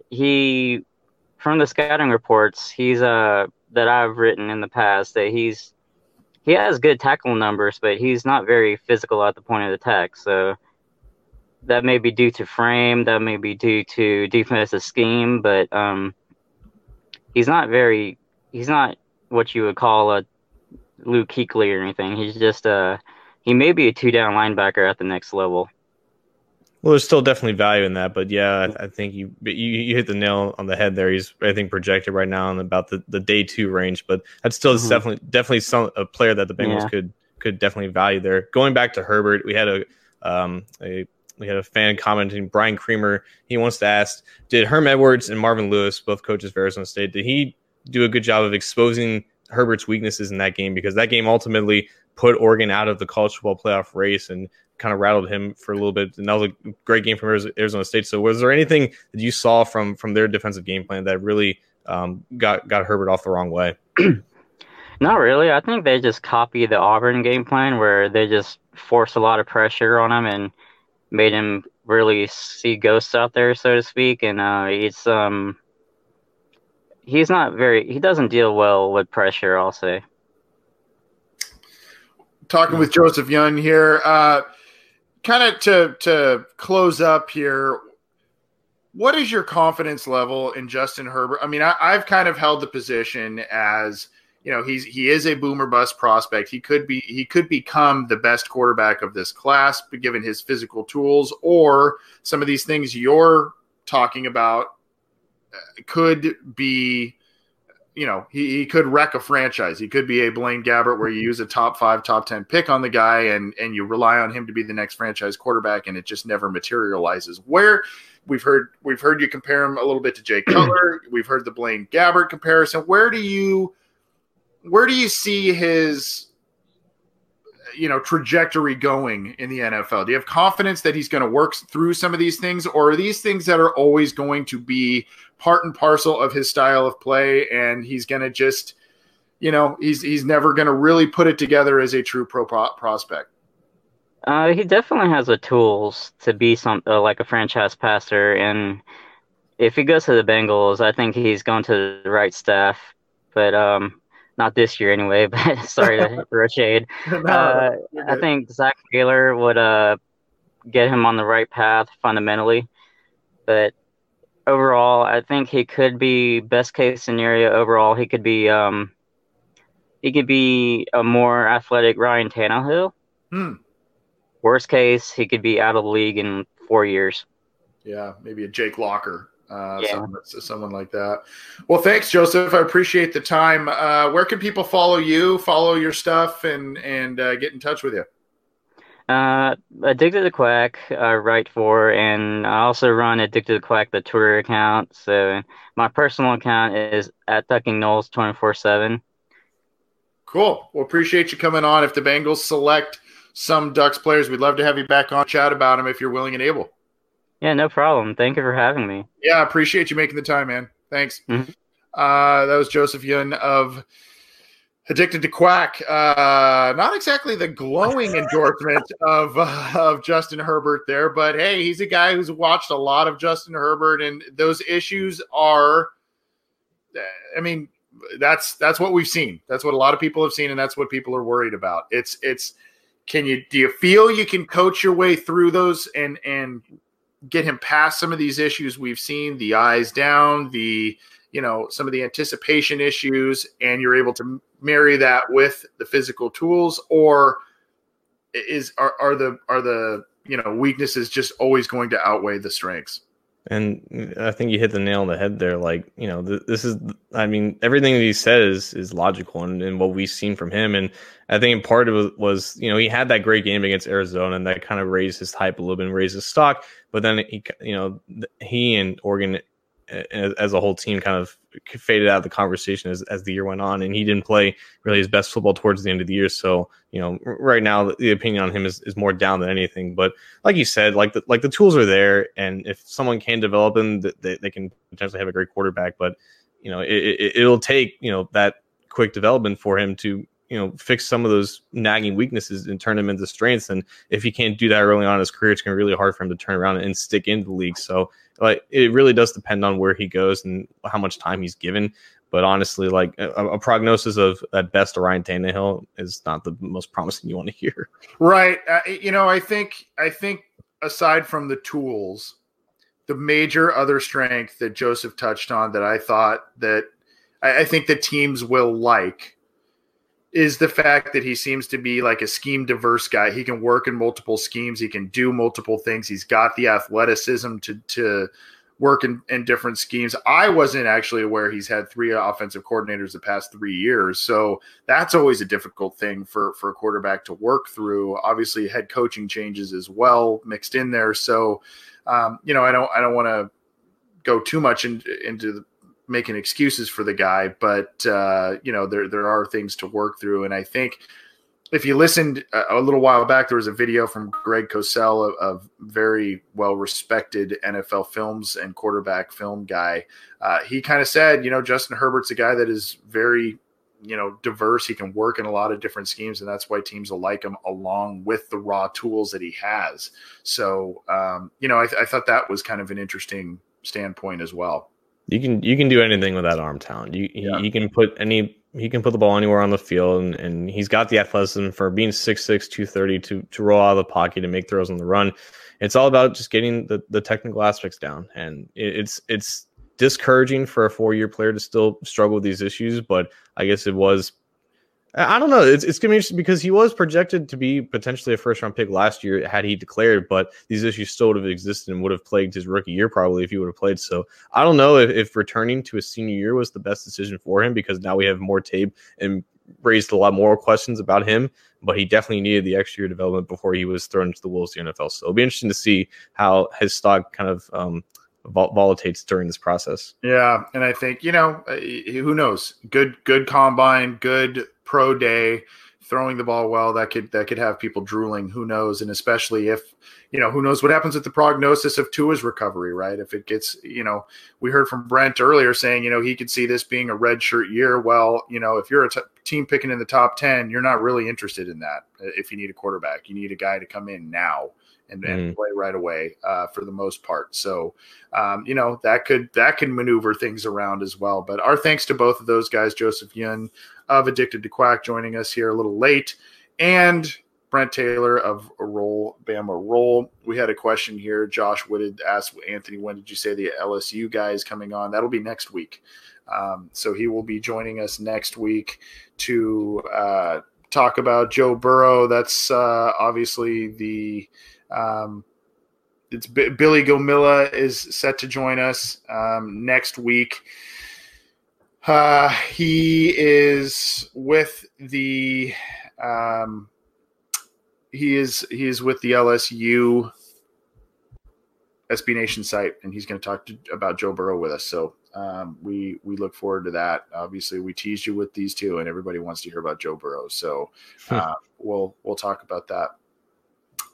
he, from the scouting reports, he's that I've written in the past, that he has good tackle numbers, but he's not very physical at the point of attack. So that may be due to frame, that may be due to defensive scheme, but he's not what you would call a Luke Kuechly or anything. He's just he may be a two-down linebacker at the next level. Well, there's still definitely value in that, but yeah, I think you hit the nail on the head there. He's I think projected right now in about the day two range, but that's still definitely a player that the Bengals could definitely value there. Going back to Herbert, we had a fan commenting, Brian Creamer. He wants to ask, did Herm Edwards and Marvin Lewis, both coaches for Arizona State, did he do a good job of exposing Herbert's weaknesses in that game? Because that game ultimately put Oregon out of the college football playoff race and kind of rattled him for a little bit. And that was a great game from Arizona State. So was there anything that you saw from their defensive game plan that really got Herbert off the wrong way? Not really. I think they just copied the Auburn game plan where they just forced a lot of pressure on him and made him really see ghosts out there, so to speak. And it's he's not very – he doesn't deal well with pressure, I'll say. Talking with Joseph Young here, kind of to close up here, what is your confidence level in Justin Herbert? I mean, I've kind of held the position as, he is a boom or bust prospect. He could become the best quarterback of this class, given his physical tools, or some of these things you're talking about could be. He could wreck a franchise. He could be a Blaine Gabbert where you use a top 5, top 10 pick on the guy and you rely on him to be the next franchise quarterback and it just never materializes. Where we've heard you compare him a little bit to Jay Cutler. We've heard the Blaine Gabbert comparison. Where do you see his trajectory going in the NFL? Do you have confidence that he's going to work through some of these things, or are these things that are always going to be part and parcel of his style of play and he's going to just, he's never going to really put it together as a true prospect? He definitely has the tools to be like a franchise passer, and if he goes to the Bengals, I think he's going to the right staff, but not this year anyway, but sorry to throw shade. I think Zach Taylor would get him on the right path fundamentally. But overall, I think he could be best case scenario. Overall, he could be a more athletic Ryan Tannehill. Worst case, he could be out of the league in 4 years. Yeah, maybe a Jake Locker. someone like that. Well, thanks, Joseph. I appreciate the time. Where can people follow you, follow your stuff, and get in touch with you? Addicted to Quack, I write for, and I also run Addicted to Quack, the Twitter account. So my personal account is at ThuckingKnowles 24/7. Cool. Well, appreciate you coming on. If the Bengals select some Ducks players, we'd love to have you back on, chat about them if you're willing and able. Yeah, no problem. Thank you for having me. Yeah, appreciate you making the time, man. Thanks. Mm-hmm. That was Joseph Yun of Addicted to Quack. Not exactly the glowing endorsement of Justin Herbert there, but hey, he's a guy who's watched a lot of Justin Herbert, and those issues are, I mean, that's what we've seen. That's what a lot of people have seen, and that's what people are worried about. It's do you feel you can coach your way through those and get him past some of these issues we've seen, the eyes down, some of the anticipation issues, and you're able to marry that with the physical tools, or are the weaknesses just always going to outweigh the strengths? And I think you hit the nail on the head there. Like, this is, I mean, everything that he says is logical and what we've seen from him. And I think part of it was, he had that great game against Arizona, and that kind of raised his hype a little bit and raised his stock. But then he and Oregon as a whole team kind of faded out of the conversation as the year went on, and he didn't play really his best football towards the end of the year. So, right now the opinion on him is more down than anything, but like you said, like the tools are there, and if someone can develop them, they can potentially have a great quarterback, but it'll take, that quick development for him to, fix some of those nagging weaknesses and turn them into strengths. And if he can't do that early on in his career, it's going to be really hard for him to turn around and stick into the league. So it really does depend on where he goes and how much time he's given. But honestly, a prognosis of at best Ryan Tannehill is not the most promising you want to hear. Right. I think aside from the tools, the major other strength that Joseph touched on that I thought that I think the teams will like is the fact that he seems to be like a scheme diverse guy. He can work in multiple schemes. He can do multiple things. He's got the athleticism to work in different schemes. I wasn't actually aware he's had three offensive coordinators the past 3 years. So that's always a difficult thing for a quarterback to work through. Obviously head coaching changes as well mixed in there. So, I don't want to go too much into the making excuses for the guy, but there are things to work through. And I think if you listened a little while back, there was a video from Greg Cosell, a very well-respected NFL films and quarterback film guy. He kind of said, Justin Herbert's a guy that is very, diverse. He can work in a lot of different schemes, and that's why teams will like him along with the raw tools that he has. So, I thought that was kind of an interesting standpoint as well. You can do anything with that arm talent. He can put the ball anywhere on the field, and he's got the athleticism for being 6'6", 230 to roll out of the pocket and make throws on the run. It's all about just getting the technical aspects down, and it's discouraging for a 4-year player to still struggle with these issues. But I guess it was. I don't know. It's going to be interesting because he was projected to be potentially a first-round pick last year had he declared, but these issues still would have existed and would have plagued his rookie year probably if he would have played. So I don't know if returning to his senior year was the best decision for him, because now we have more tape and raised a lot more questions about him, but he definitely needed the extra year development before he was thrown into the wolves of the NFL. So it'll be interesting to see how his stock kind of volatiles during this process. Yeah, and I think, who knows? Good combine, good pro day, throwing the ball well, that could have people drooling. Who knows? And especially if, who knows what happens with the prognosis of Tua's recovery, right? If it gets, we heard from Brent earlier saying, he could see this being a redshirt year. Well, if you're a team picking in the top 10, you're not really interested in that. If you need a quarterback, you need a guy to come in now and play right away for the most part. So, that can maneuver things around as well. But our thanks to both of those guys, Joseph Yun of Addicted to Quack joining us here a little late, and Brent Taylor of Roll Bama Roll. We had a question here. Josh Wooded asked, Anthony, when did you say the LSU guy is coming on? That'll be next week. So he will be joining us next week to talk about Joe Burrow. That's obviously the It's Billy Gomila is set to join us next week. He is with the he is with the LSU SB Nation site, and he's going to talk about Joe Burrow with us. So we look forward to that. Obviously, we teased you with these two, and everybody wants to hear about Joe Burrow. So we'll talk about that.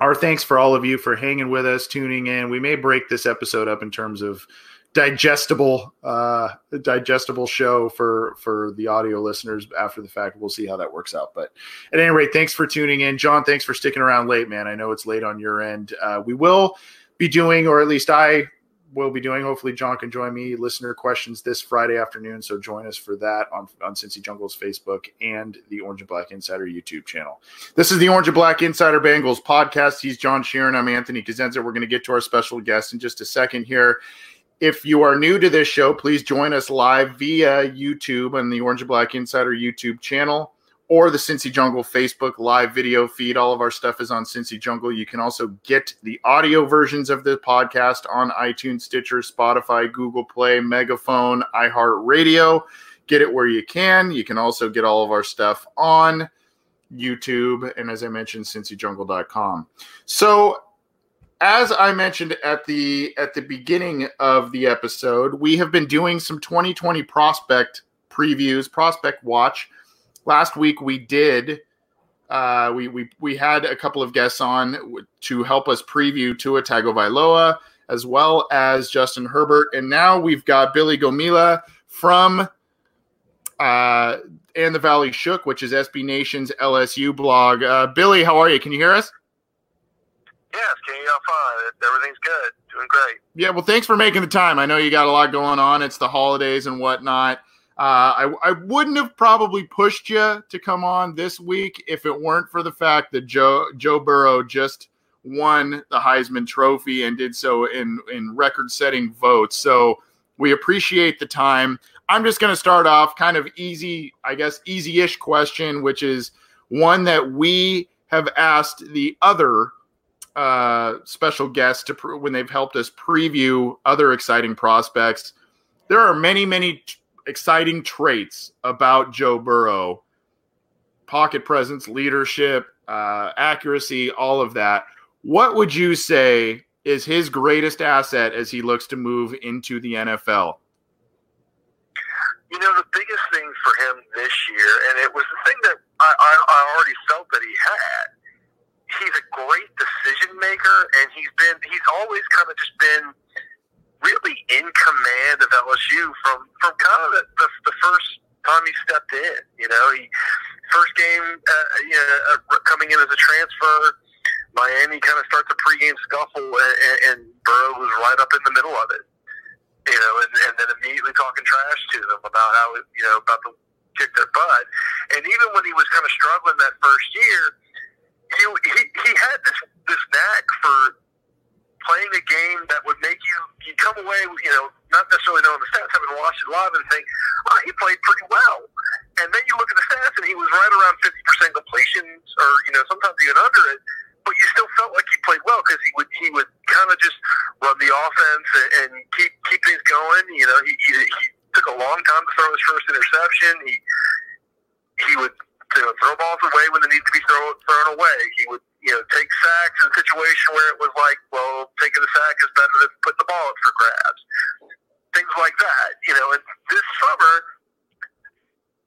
Our thanks for all of you for hanging with us, tuning in. We may break this episode up in terms of digestible show for the audio listeners after the fact. We'll see how that works out. But at any rate, thanks for tuning in. John, thanks for sticking around late, man. I know it's late on your end. We will be doing, or at least I will be doing, hopefully John can join me, listener questions this Friday afternoon. So join us for that on Cincy Jungle's Facebook and the Orange and Black Insider YouTube channel. This is the Orange and Black Insider Bengals podcast. He's John Sheeran. I'm Anthony Cosenza. We're going to get to our special guest in just a second here. If you are new to this show, please join us live via YouTube on the Orange and Black Insider YouTube channel or the Cincy Jungle Facebook live video feed. All of our stuff is on Cincy Jungle. You can also get the audio versions of the podcast on iTunes, Stitcher, Spotify, Google Play, Megaphone, iHeartRadio. Get it where you can. You can also get all of our stuff on YouTube and, as I mentioned, cincyjungle.com. So, as I mentioned at the beginning of the episode, we have been doing some 2020 prospect previews, prospect watch. Last week we did we had a couple of guests on to help us preview Tua Tagovailoa as well as Justin Herbert, and now we've got Billy Gomila from and the Valley Shook, which is SB Nation's LSU blog. Billy, how are you? Can you hear us? Yes, can you all fine? Everything's good. Doing great. Yeah, well, thanks for making the time. I know you got a lot going on. It's the holidays and whatnot. I wouldn't have probably pushed you to come on this week if it weren't for the fact that Joe Burrow just won the Heisman Trophy and did so in record-setting votes. So we appreciate the time. I'm just going to start off kind of easy-ish question, which is one that we have asked the other special guests to when they've helped us preview other exciting prospects. There are many exciting traits about Joe Burrow: pocket presence, leadership, accuracy, all of that. What would you say is his greatest asset as he looks to move into the NFL? You know, the biggest thing for him this year, and it was the thing that I already felt that he had, he's a great decision maker, and he's always kind of just been really in command of LSU from kind of the first time he stepped in. You know, he first game, coming in as a transfer, Miami kind of starts a pregame scuffle, and Burrow was right up in the middle of it. You know, and then immediately talking trash to them about how, you know, about to kick their butt. And even when he was kind of struggling that first year, He had this knack for playing a game that would make you come away, you know, not necessarily knowing the stats, having watched it live, and think, oh, he played pretty well. And then you look at the stats, and he was right around 50% completions, or, you know, sometimes even under it, but you still felt like he played well because he would kind of just run the offense and keep things going. You know, he took a long time to throw his first interception. He would, you know, throw balls away when they need to be thrown away. He would, you know, take sacks in a situation where it was like, well, taking the sack is better than putting the ball up for grabs. Things like that, you know. And this summer,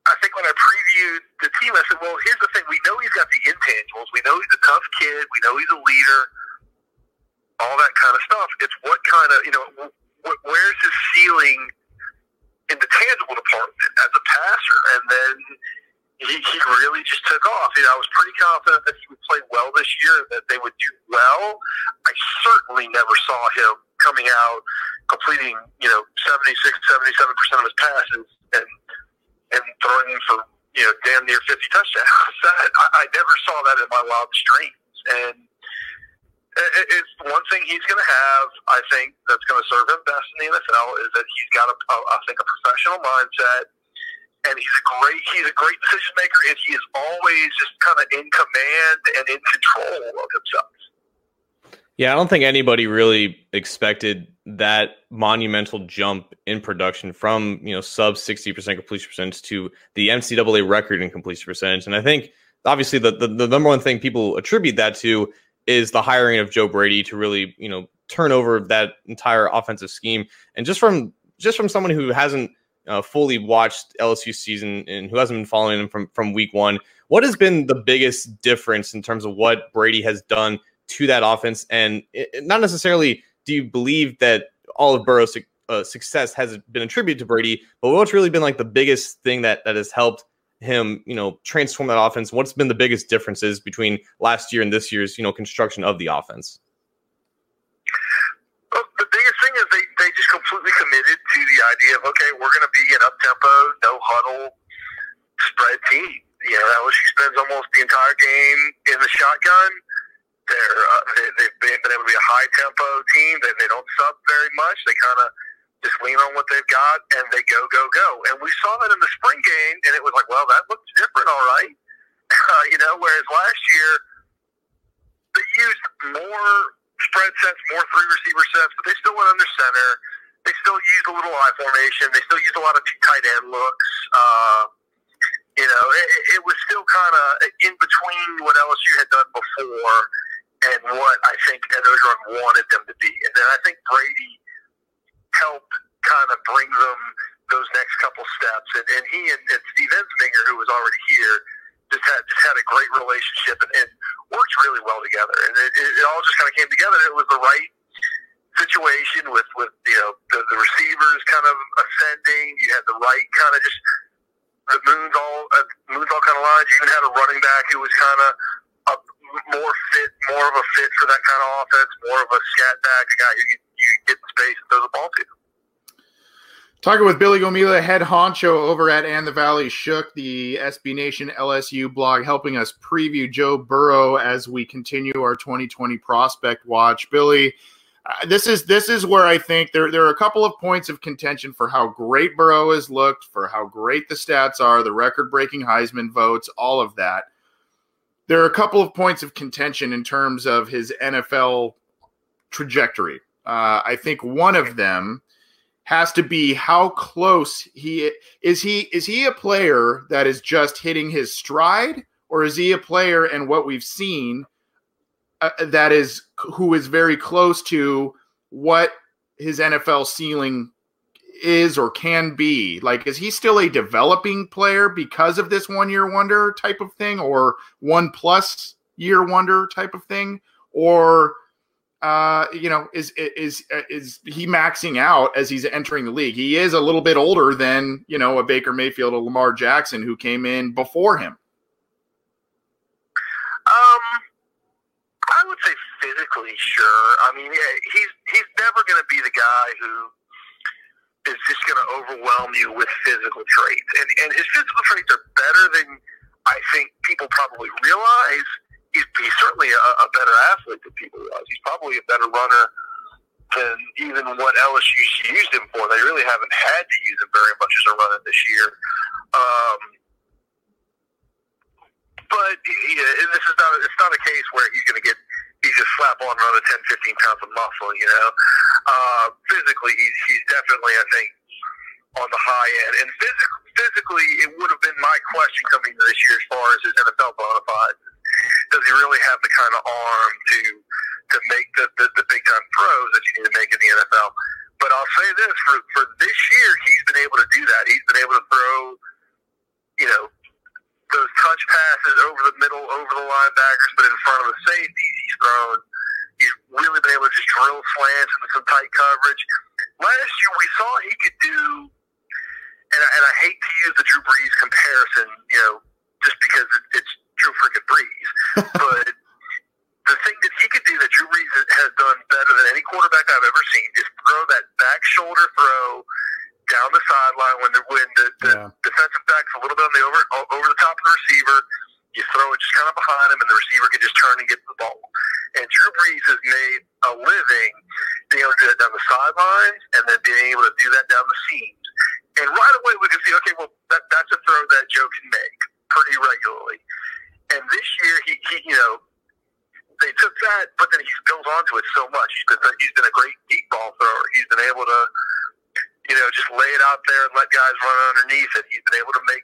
I think when I previewed the team, I said, well, here's the thing. We know he's got the intangibles. We know he's a tough kid. We know he's a leader. All that kind of stuff. It's what kind of, you know, where's his ceiling in the tangible department as a passer? And then He really just took off. You know, I was pretty confident that he would play well this year, that they would do well. I certainly never saw him coming out completing, you know, 76, 77% of his passes and throwing them for, you know, damn near 50 touchdowns. I never saw that in my wildest dreams. And it's one thing he's going to have, I think, that's going to serve him best in the NFL is that he's got, a professional mindset. And he's a great decision maker, and he is always just kind of in command and in control of himself. Yeah, I don't think anybody really expected that monumental jump in production from, you know, sub 60% completion percentage to the NCAA record in completion percentage. And I think obviously the number one thing people attribute that to is the hiring of Joe Brady to really, you know, turn over that entire offensive scheme. And just from someone who hasn't fully watched LSU season and who hasn't been following them from week one, what has been the biggest difference in terms of what Brady has done to that offense? And not necessarily do you believe that all of Burrow's success has been attributed to Brady, but what's really been like the biggest thing that has helped him, you know, transform that offense? What's been the biggest differences between last year and this year's, you know, construction of the offense? Well, the biggest thing is they just completely committed to the idea of, okay, we're going to be an up-tempo, no-huddle, spread team. You know, LSU spends almost the entire game in the shotgun. They've been able to be a high-tempo team. They don't sub very much. They kind of just lean on what they've got, and they go, go, go. And we saw that in the spring game, and it was like, well, that looks different, all right. You know, whereas last year, they used more spread sets, more three-receiver sets, but they still went under center. They still used a little I formation. They still used a lot of tight end looks. You know, it was still kind of in between what LSU had done before and what I think everyone wanted them to be. And then I think Brady helped kind of bring them those next couple steps. And he and Steve Ensminger, who was already here, just had a great relationship and worked really well together. And it all just kind of came together. It was the right situation with you know, the receivers kind of ascending. You had the right kind of just the moons all kind of lines. You even had a running back who was kind of more of a fit for that kind of offense, more of a scat back, a guy who you get in space and throw the ball to. Talking with Billy Gomila, head honcho over at And the Valley Shook, the SB Nation LSU blog, helping us preview Joe Burrow as we continue our 2020 prospect watch. Billy, this is where I think there are a couple of points of contention for how great Burrow has looked, for how great the stats are, the record-breaking Heisman votes, all of that. There are a couple of points of contention in terms of his NFL trajectory. I think one of them has to be how close he is. Is he a player that is just hitting his stride, or is he a player, and what we've seen, that is who is very close to what his NFL ceiling is or can be? Like, is he still a developing player because of this 1 year wonder type of thing, or 1+ year wonder type of thing, or you know, is he maxing out as he's entering the league? He is a little bit older than, you know, a Baker Mayfield or Lamar Jackson who came in before him. I would say physically, sure. I mean, yeah, he's never going to be the guy who is just going to overwhelm you with physical traits. And his physical traits are better than I think people probably realize. He's certainly a better athlete than people realize. He's probably a better runner than even what LSU's used him for. They really haven't had to use him very much as a runner this year. But yeah, and it's not a case where he's just slap on another 10, 15 pounds of muscle, you know. Physically, he's definitely, I think, on the high end. And physically, it would have been my question coming into this year as far as his NFL bona fides. Does he really have the kind of arm to make the big-time throws that you need to make in the NFL? But I'll say this, for this year, he's been able to do that. He's been able to throw, you know, those touch passes over the middle, over the linebackers, but in front of the safeties. He's really been able to just drill slants into some tight coverage. Last year we saw he could do, and I hate to use the Drew Brees comparison, you know, just because it's Drew freaking Brees, but the thing that he could do that Drew Brees has done better than any quarterback I've ever seen is throw that back shoulder throw down the sideline when the defensive back's a little bit on the over the top of the receiver. You throw it just kind of behind him, and the receiver can just turn and get the ball. And Drew Brees has made a living being able to do that down the sidelines, and then being able to do that down the seams. And right away we can see, okay, well, that's a throw that Joe can make pretty regularly. And this year he you know, they took that, but then he's built on to it so much. He's been a great deep ball thrower. He's been able to, just lay it out there and let guys run underneath it. He's been able to make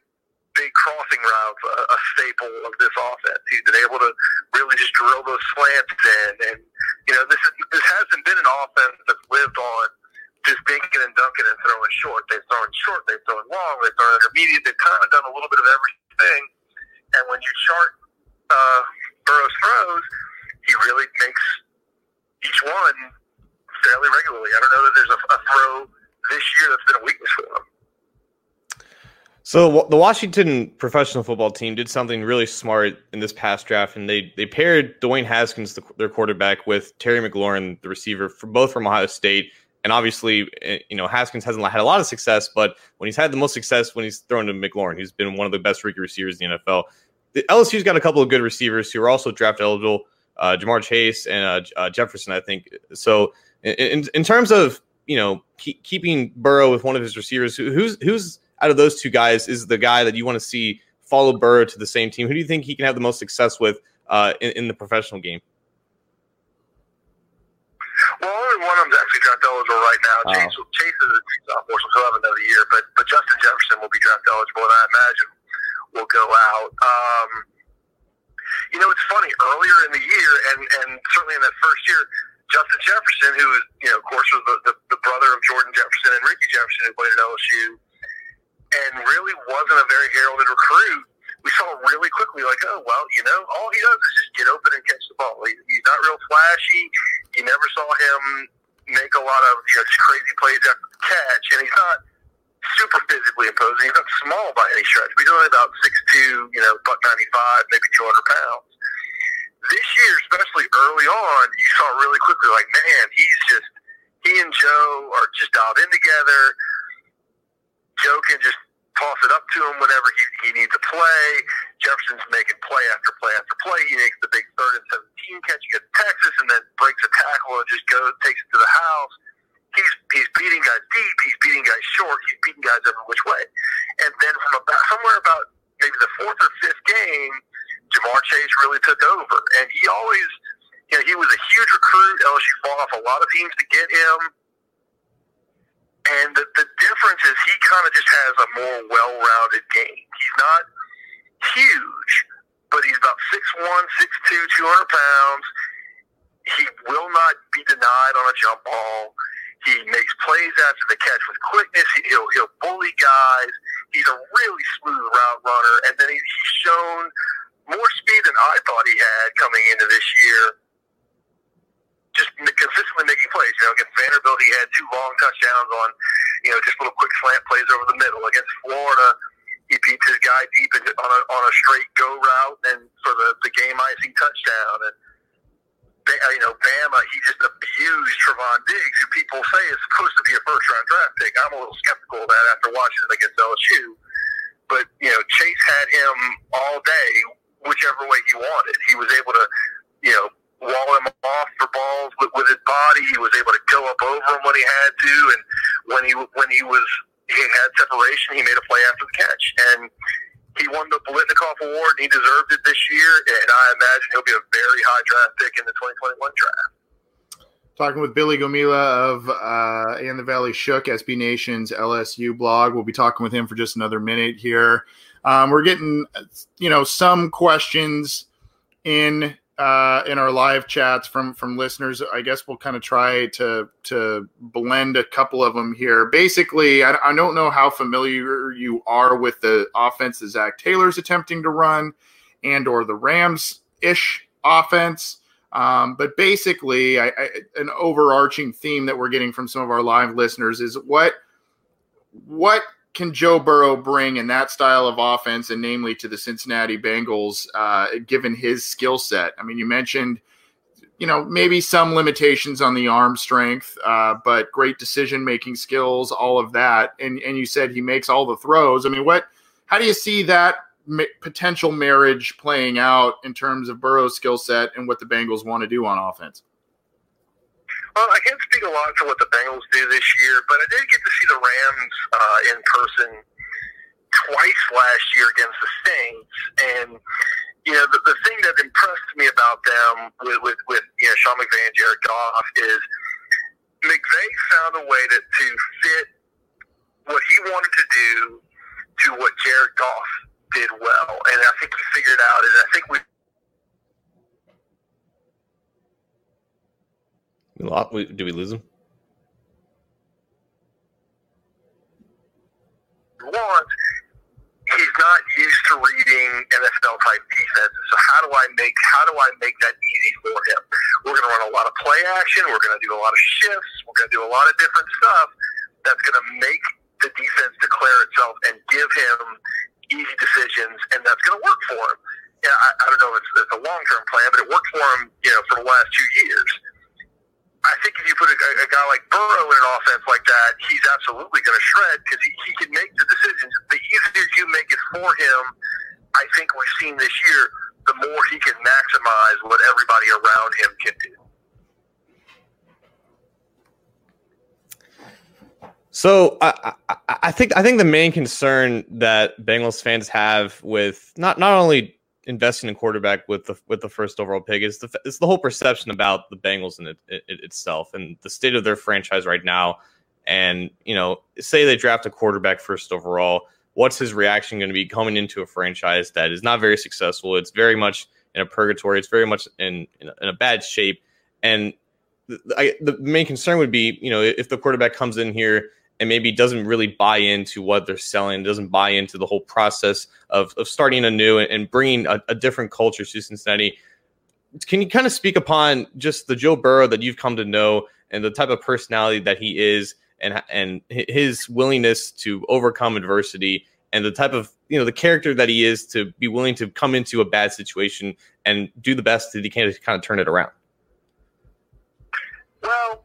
big crossing routes a staple of this offense. He's been able to really just drill those slants in. And, this hasn't been an offense that's lived on just dinking and dunking and throwing short. They've thrown short, they've thrown long, they've thrown intermediate. They've kind of done a little bit of everything. And when you chart Burrow's throws, he really makes each one fairly regularly. I don't know that there's a throw this year that's been a weakness for him. So the Washington professional football team did something really smart in this past draft, and they paired Dwayne Haskins, their quarterback, with Terry McLaurin, the receiver, both from Ohio State. And obviously, Haskins hasn't had a lot of success, but when he's had the most success, when he's thrown to McLaurin, who's been one of the best rookie receivers in the NFL. The LSU's got a couple of good receivers who are also draft eligible, Jamar Chase and Jefferson, I think. So in terms of, keeping Burrow with one of his receivers, who's out of those two guys is the guy that you want to see follow Burrow to the same team? Who do you think he can have the most success with in the professional game? Well, only one of them's actually draft eligible right now. Oh. Chase is a sophomore, so he'll have another year. But Justin Jefferson will be draft eligible, and I imagine will go out. It's funny. Earlier in the year, and certainly in that first year, Justin Jefferson, who is, of course, was the brother of Jordan Jefferson and Ricky Jefferson, who played at LSU, and really wasn't a very heralded recruit. We saw really quickly, all he does is just get open and catch the ball. He's not real flashy. You never saw him make a lot of just crazy plays after the catch. And he's not super physically imposing. He's not small by any stretch. He's only about 6'2", buck 95, maybe 200 pounds. This year, especially early on, you saw really quickly, he and Joe are just dialed in together. Joe can just toss it up to him whenever he needs to play. Jefferson's making play after play after play. He makes the big 3rd and 17 catch against Texas and then breaks a tackle and just takes it to the house. He's beating guys deep. He's beating guys short. He's beating guys every which way. And then from somewhere about maybe the 4th or 5th game, Jamar Chase really took over. And he always, he was a huge recruit. LSU fought off a lot of teams to get him. And the difference is he kind of just has a more well-rounded game. He's not huge, but he's about 6'1", 6'2", 200 pounds. He will not be denied on a jump ball. He makes plays after the catch with quickness. He'll bully guys. He's a really smooth route runner. And then he's shown more speed than I thought he had coming into this year. Just consistently making plays. Against Vanderbilt, he had 2 long touchdowns on, just little quick slant plays over the middle. Against Florida, he beats his guy deep on a straight go route and for the game-icing touchdown. And, Bama, he just abused Trevon Diggs, who people say is supposed to be a first-round draft pick. I'm a little skeptical of that after watching him against LSU. But, Chase had him all day, whichever way he wanted. He was able to, wall him off for balls with his body. He was able to go up over him when he had to, and when he had separation, he made a play after the catch. And he won the Biletnikoff Award, and he deserved it this year, and I imagine he'll be a very high draft pick in the 2021 draft. Talking with Billy Gomila of And the Valley Shook, SB Nation's LSU blog. We'll be talking with him for just another minute here. We're getting, some questions in our live chats from listeners. I guess we'll kind of try to blend a couple of them here. Basically, I don't know how familiar you are with the offense that Zach Taylor's attempting to run and or the Rams-ish offense. But basically, an overarching theme that we're getting from some of our live listeners is what can Joe Burrow bring in that style of offense, and namely to the Cincinnati Bengals, given his skill set? I mean, you mentioned, maybe some limitations on the arm strength, but great decision-making skills, all of that. And you said he makes all the throws. I mean, how do you see that potential marriage playing out in terms of Burrow's skill set and what the Bengals want to do on offense? Well, I can't speak a lot to what the Bengals do this year, but I did get to see the Rams in person twice last year against the Saints, and you know, the thing that impressed me about them with you know, Sean McVay and Jared Goff is McVay found a way to fit what he wanted to do to what Jared Goff did well. And I think he figured out, and I think we... Did we lose him? He's not used to reading NFL type defenses. So how do I make that easy for him? We're going to run a lot of play action. We're going to do a lot of shifts. We're going to do a lot of different stuff that's going to make the defense declare itself and give him easy decisions, and that's going to work for him. Yeah, I don't know if it's a long-term plan, but it worked for him, you know, for the last 2 years. I think if you put a guy like Burrow in an offense like that, he's absolutely going to shred because he can make the decisions. The easier you make it for him, I think we've seen this year, the more he can maximize what everybody around him can do. So I think the main concern that Bengals fans have with not only investing in quarterback with the first overall pick is the whole perception about the Bengals in itself and the state of their franchise right now. And, you know, say they draft a quarterback first overall, what's his reaction going to be coming into a franchise that is not very successful? It's very much in a purgatory. It's very much in a bad shape. And the main concern would be, you know, if the quarterback comes in here and maybe doesn't really buy into what they're selling, doesn't buy into the whole process of starting anew and bringing a different culture to Cincinnati. Can you kind of speak upon just the Joe Burrow that you've come to know and the type of personality that he is and his willingness to overcome adversity and the type of, you know, the character that he is to be willing to come into a bad situation and do the best that he can to kind of turn it around? Well,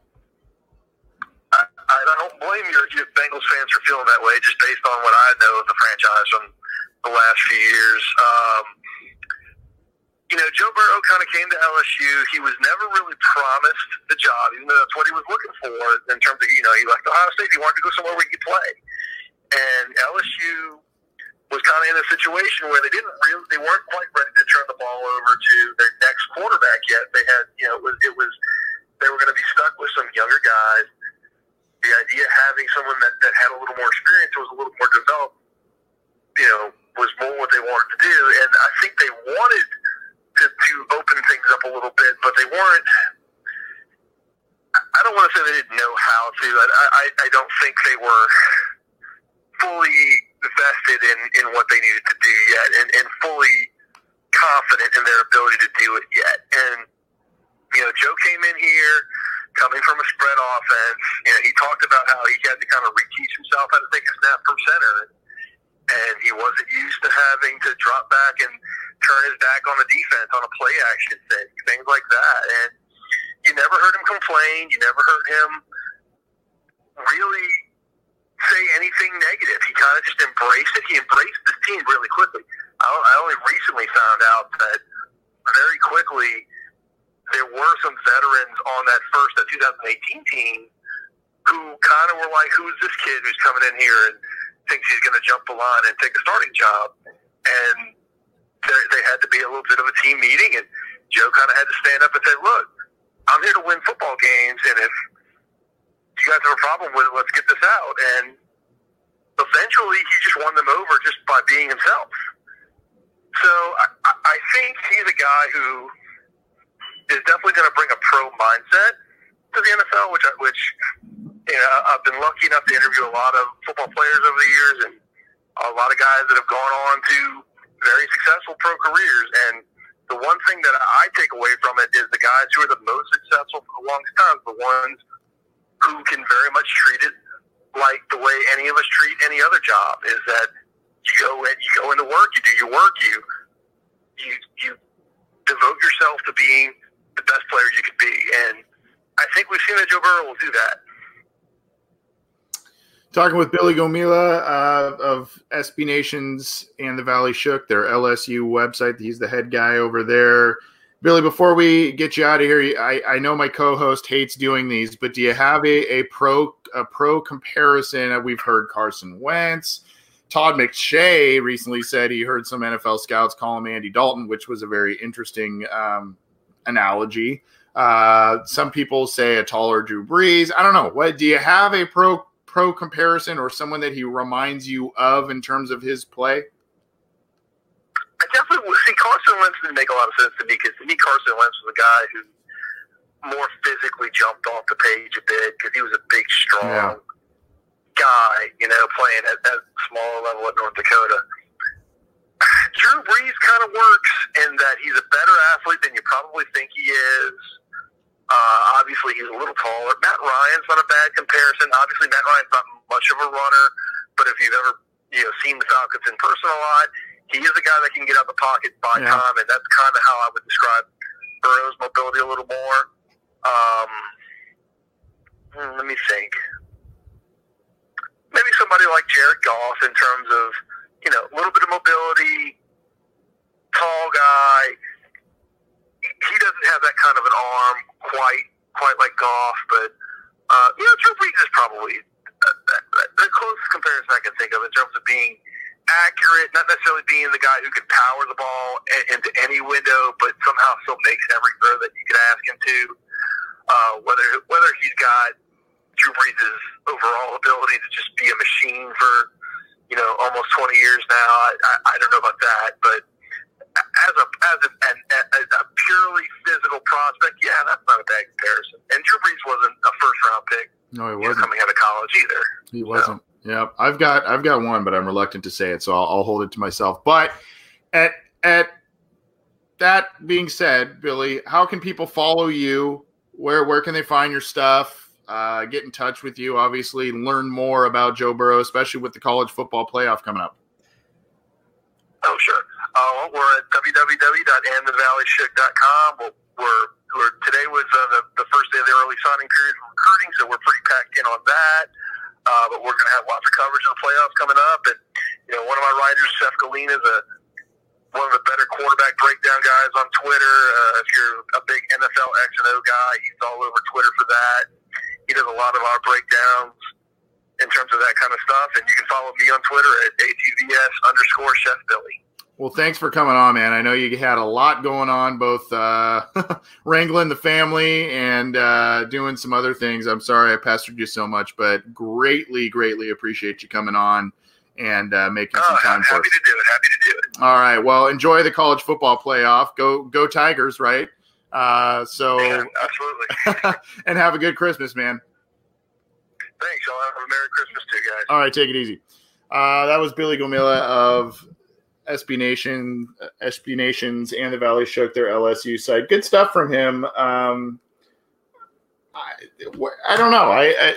I don't blame your Bengals fans for feeling that way, just based on what I know of the franchise from the last few years. You know, Joe Burrow kind of came to LSU. He was never really promised the job, even though that's what he was looking for in terms of, you know, he left Ohio State. He wanted to go somewhere where he could play. And LSU was kind of in a situation where they weren't quite ready to turn the ball over to their next quarterback yet. They had, you know, it was they were going to be stuck with some younger guys. The idea of having someone that had a little more experience, was a little more developed, you know, was more what they wanted to do. And I think they wanted to open things up a little bit, but they weren't. I don't want to say they didn't know how to. I don't think they were fully vested in what they needed to do yet and fully confident in their ability to do it yet. And, you know, Joe came in here coming from a spread offense, you know, he talked about how he had to kind of reteach himself how to take a snap from center, and he wasn't used to having to drop back and turn his back on the defense on a play action thing, things like that. And you never heard him complain. You never heard him really say anything negative. He kind of just embraced it. He embraced this team really quickly. I only recently found out that very quickly there were some veterans on that 2018 team who kind of were like, who's this kid who's coming in here and thinks he's going to jump the line and take a starting job? And they had to be a little bit of a team meeting, and Joe kind of had to stand up and say, look, I'm here to win football games, and if you guys have a problem with it, let's get this out. And eventually he just won them over just by being himself. So I think he's a guy who – is definitely going to bring a pro mindset to the NFL, which you know, I've been lucky enough to interview a lot of football players over the years and a lot of guys that have gone on to very successful pro careers. And the one thing that I take away from it is the guys who are the most successful for the longest time, the ones who can very much treat it like the way any of us treat any other job, is that you go into work, you do your work, you devote yourself to being the best player you could be, and I think we've seen that Joe Burrow will do that. Talking with Billy Gomila of SB Nation's and the Valley Shook, their LSU website. He's the head guy over there. Billy, before we get you out of here, I know my co-host hates doing these, but do you have a pro comparison? We've heard Carson Wentz, Todd McShay recently said he heard some NFL scouts call him Andy Dalton, which was a very interesting analogy. Some people say a taller Drew Brees. I don't know. What do you have a pro comparison or someone that he reminds you of in terms of his play? I definitely see Carson Wentz didn't make a lot of sense to me because to me Carson Wentz was a guy who more physically jumped off the page a bit because he was a big, strong guy, you know, playing at that smaller level at North Dakota. Drew Brees kind of works in that he's a better athlete than you probably think he is. Obviously, he's a little taller. Matt Ryan's not a bad comparison. Obviously, Matt Ryan's not much of a runner, but if you've ever seen the Falcons in person a lot, he is a guy that can get out the pocket by time, and that's kind of how I would describe Burrow's mobility a little more. Let me think. Maybe somebody like Jared Goff in terms of, you know, a little bit of mobility, tall guy. He doesn't have that kind of an arm quite like Goff, but, Drew Brees is probably the closest comparison I can think of in terms of being accurate, not necessarily being the guy who can power the ball into any window, but somehow still makes every throw that you can ask him to. Whether he's got Drew Brees' overall ability to just be a machine for, almost 20 years now, I don't know about that. But as a purely physical prospect, that's not a bad comparison. And Drew Brees wasn't a first-round pick. No, he wasn't coming out of college either. He wasn't. Yeah, I've got one, but I'm reluctant to say it, so I'll hold it to myself. But at that being said, Billy, how can people follow you? Where can they find your stuff? Get in touch with you, obviously. Learn more about Joe Burrow, especially with the college football playoff coming up. Oh, sure. We're at www.andthevalleyshuk.com. Today was the first day of the early signing period for recruiting, so we're pretty packed in on that. But we're going to have lots of coverage in the playoffs coming up. And, one of my writers, Seth Galena, is one of the better quarterback breakdown guys on Twitter. If you're a big NFL X and O guy, he's all over Twitter for that. He does a lot of our breakdowns in terms of that kind of stuff. And you can follow me on Twitter at @ATVS_Chef Billy. Well, thanks for coming on, man. I know you had a lot going on, both wrangling the family and doing some other things. I'm sorry I pestered you so much, but greatly appreciate you coming on and making some time for us. Happy to do it. All right. Well, enjoy the college football playoff. Go Tigers, right? Yeah, absolutely. And have a good Christmas, man. Thanks. Y'all have a Merry Christmas too, guys. All right. Take it easy. That was Billy Gomila of – SB Nation, SB Nations, and the Valley Shook, their LSU side. Good stuff from him. I don't know. I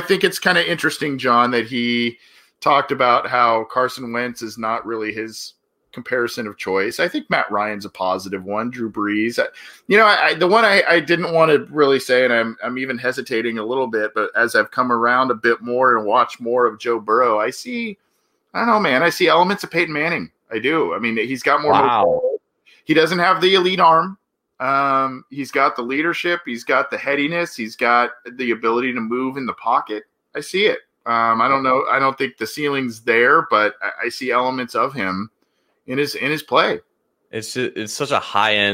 think it's kind of interesting, John, that he talked about how Carson Wentz is not really his comparison of choice. I think Matt Ryan's a positive one. Drew Brees, the one I didn't want to really say, and I'm even hesitating a little bit. But as I've come around a bit more and watched more of Joe Burrow, I don't know, man. I see elements of Peyton Manning. I do. I mean, he's got more. Wow. He doesn't have the elite arm. He's got the leadership. He's got the headiness. He's got the ability to move in the pocket. I see it. I don't know. I don't think the ceiling's there, but I see elements of him in his play. It's such a high end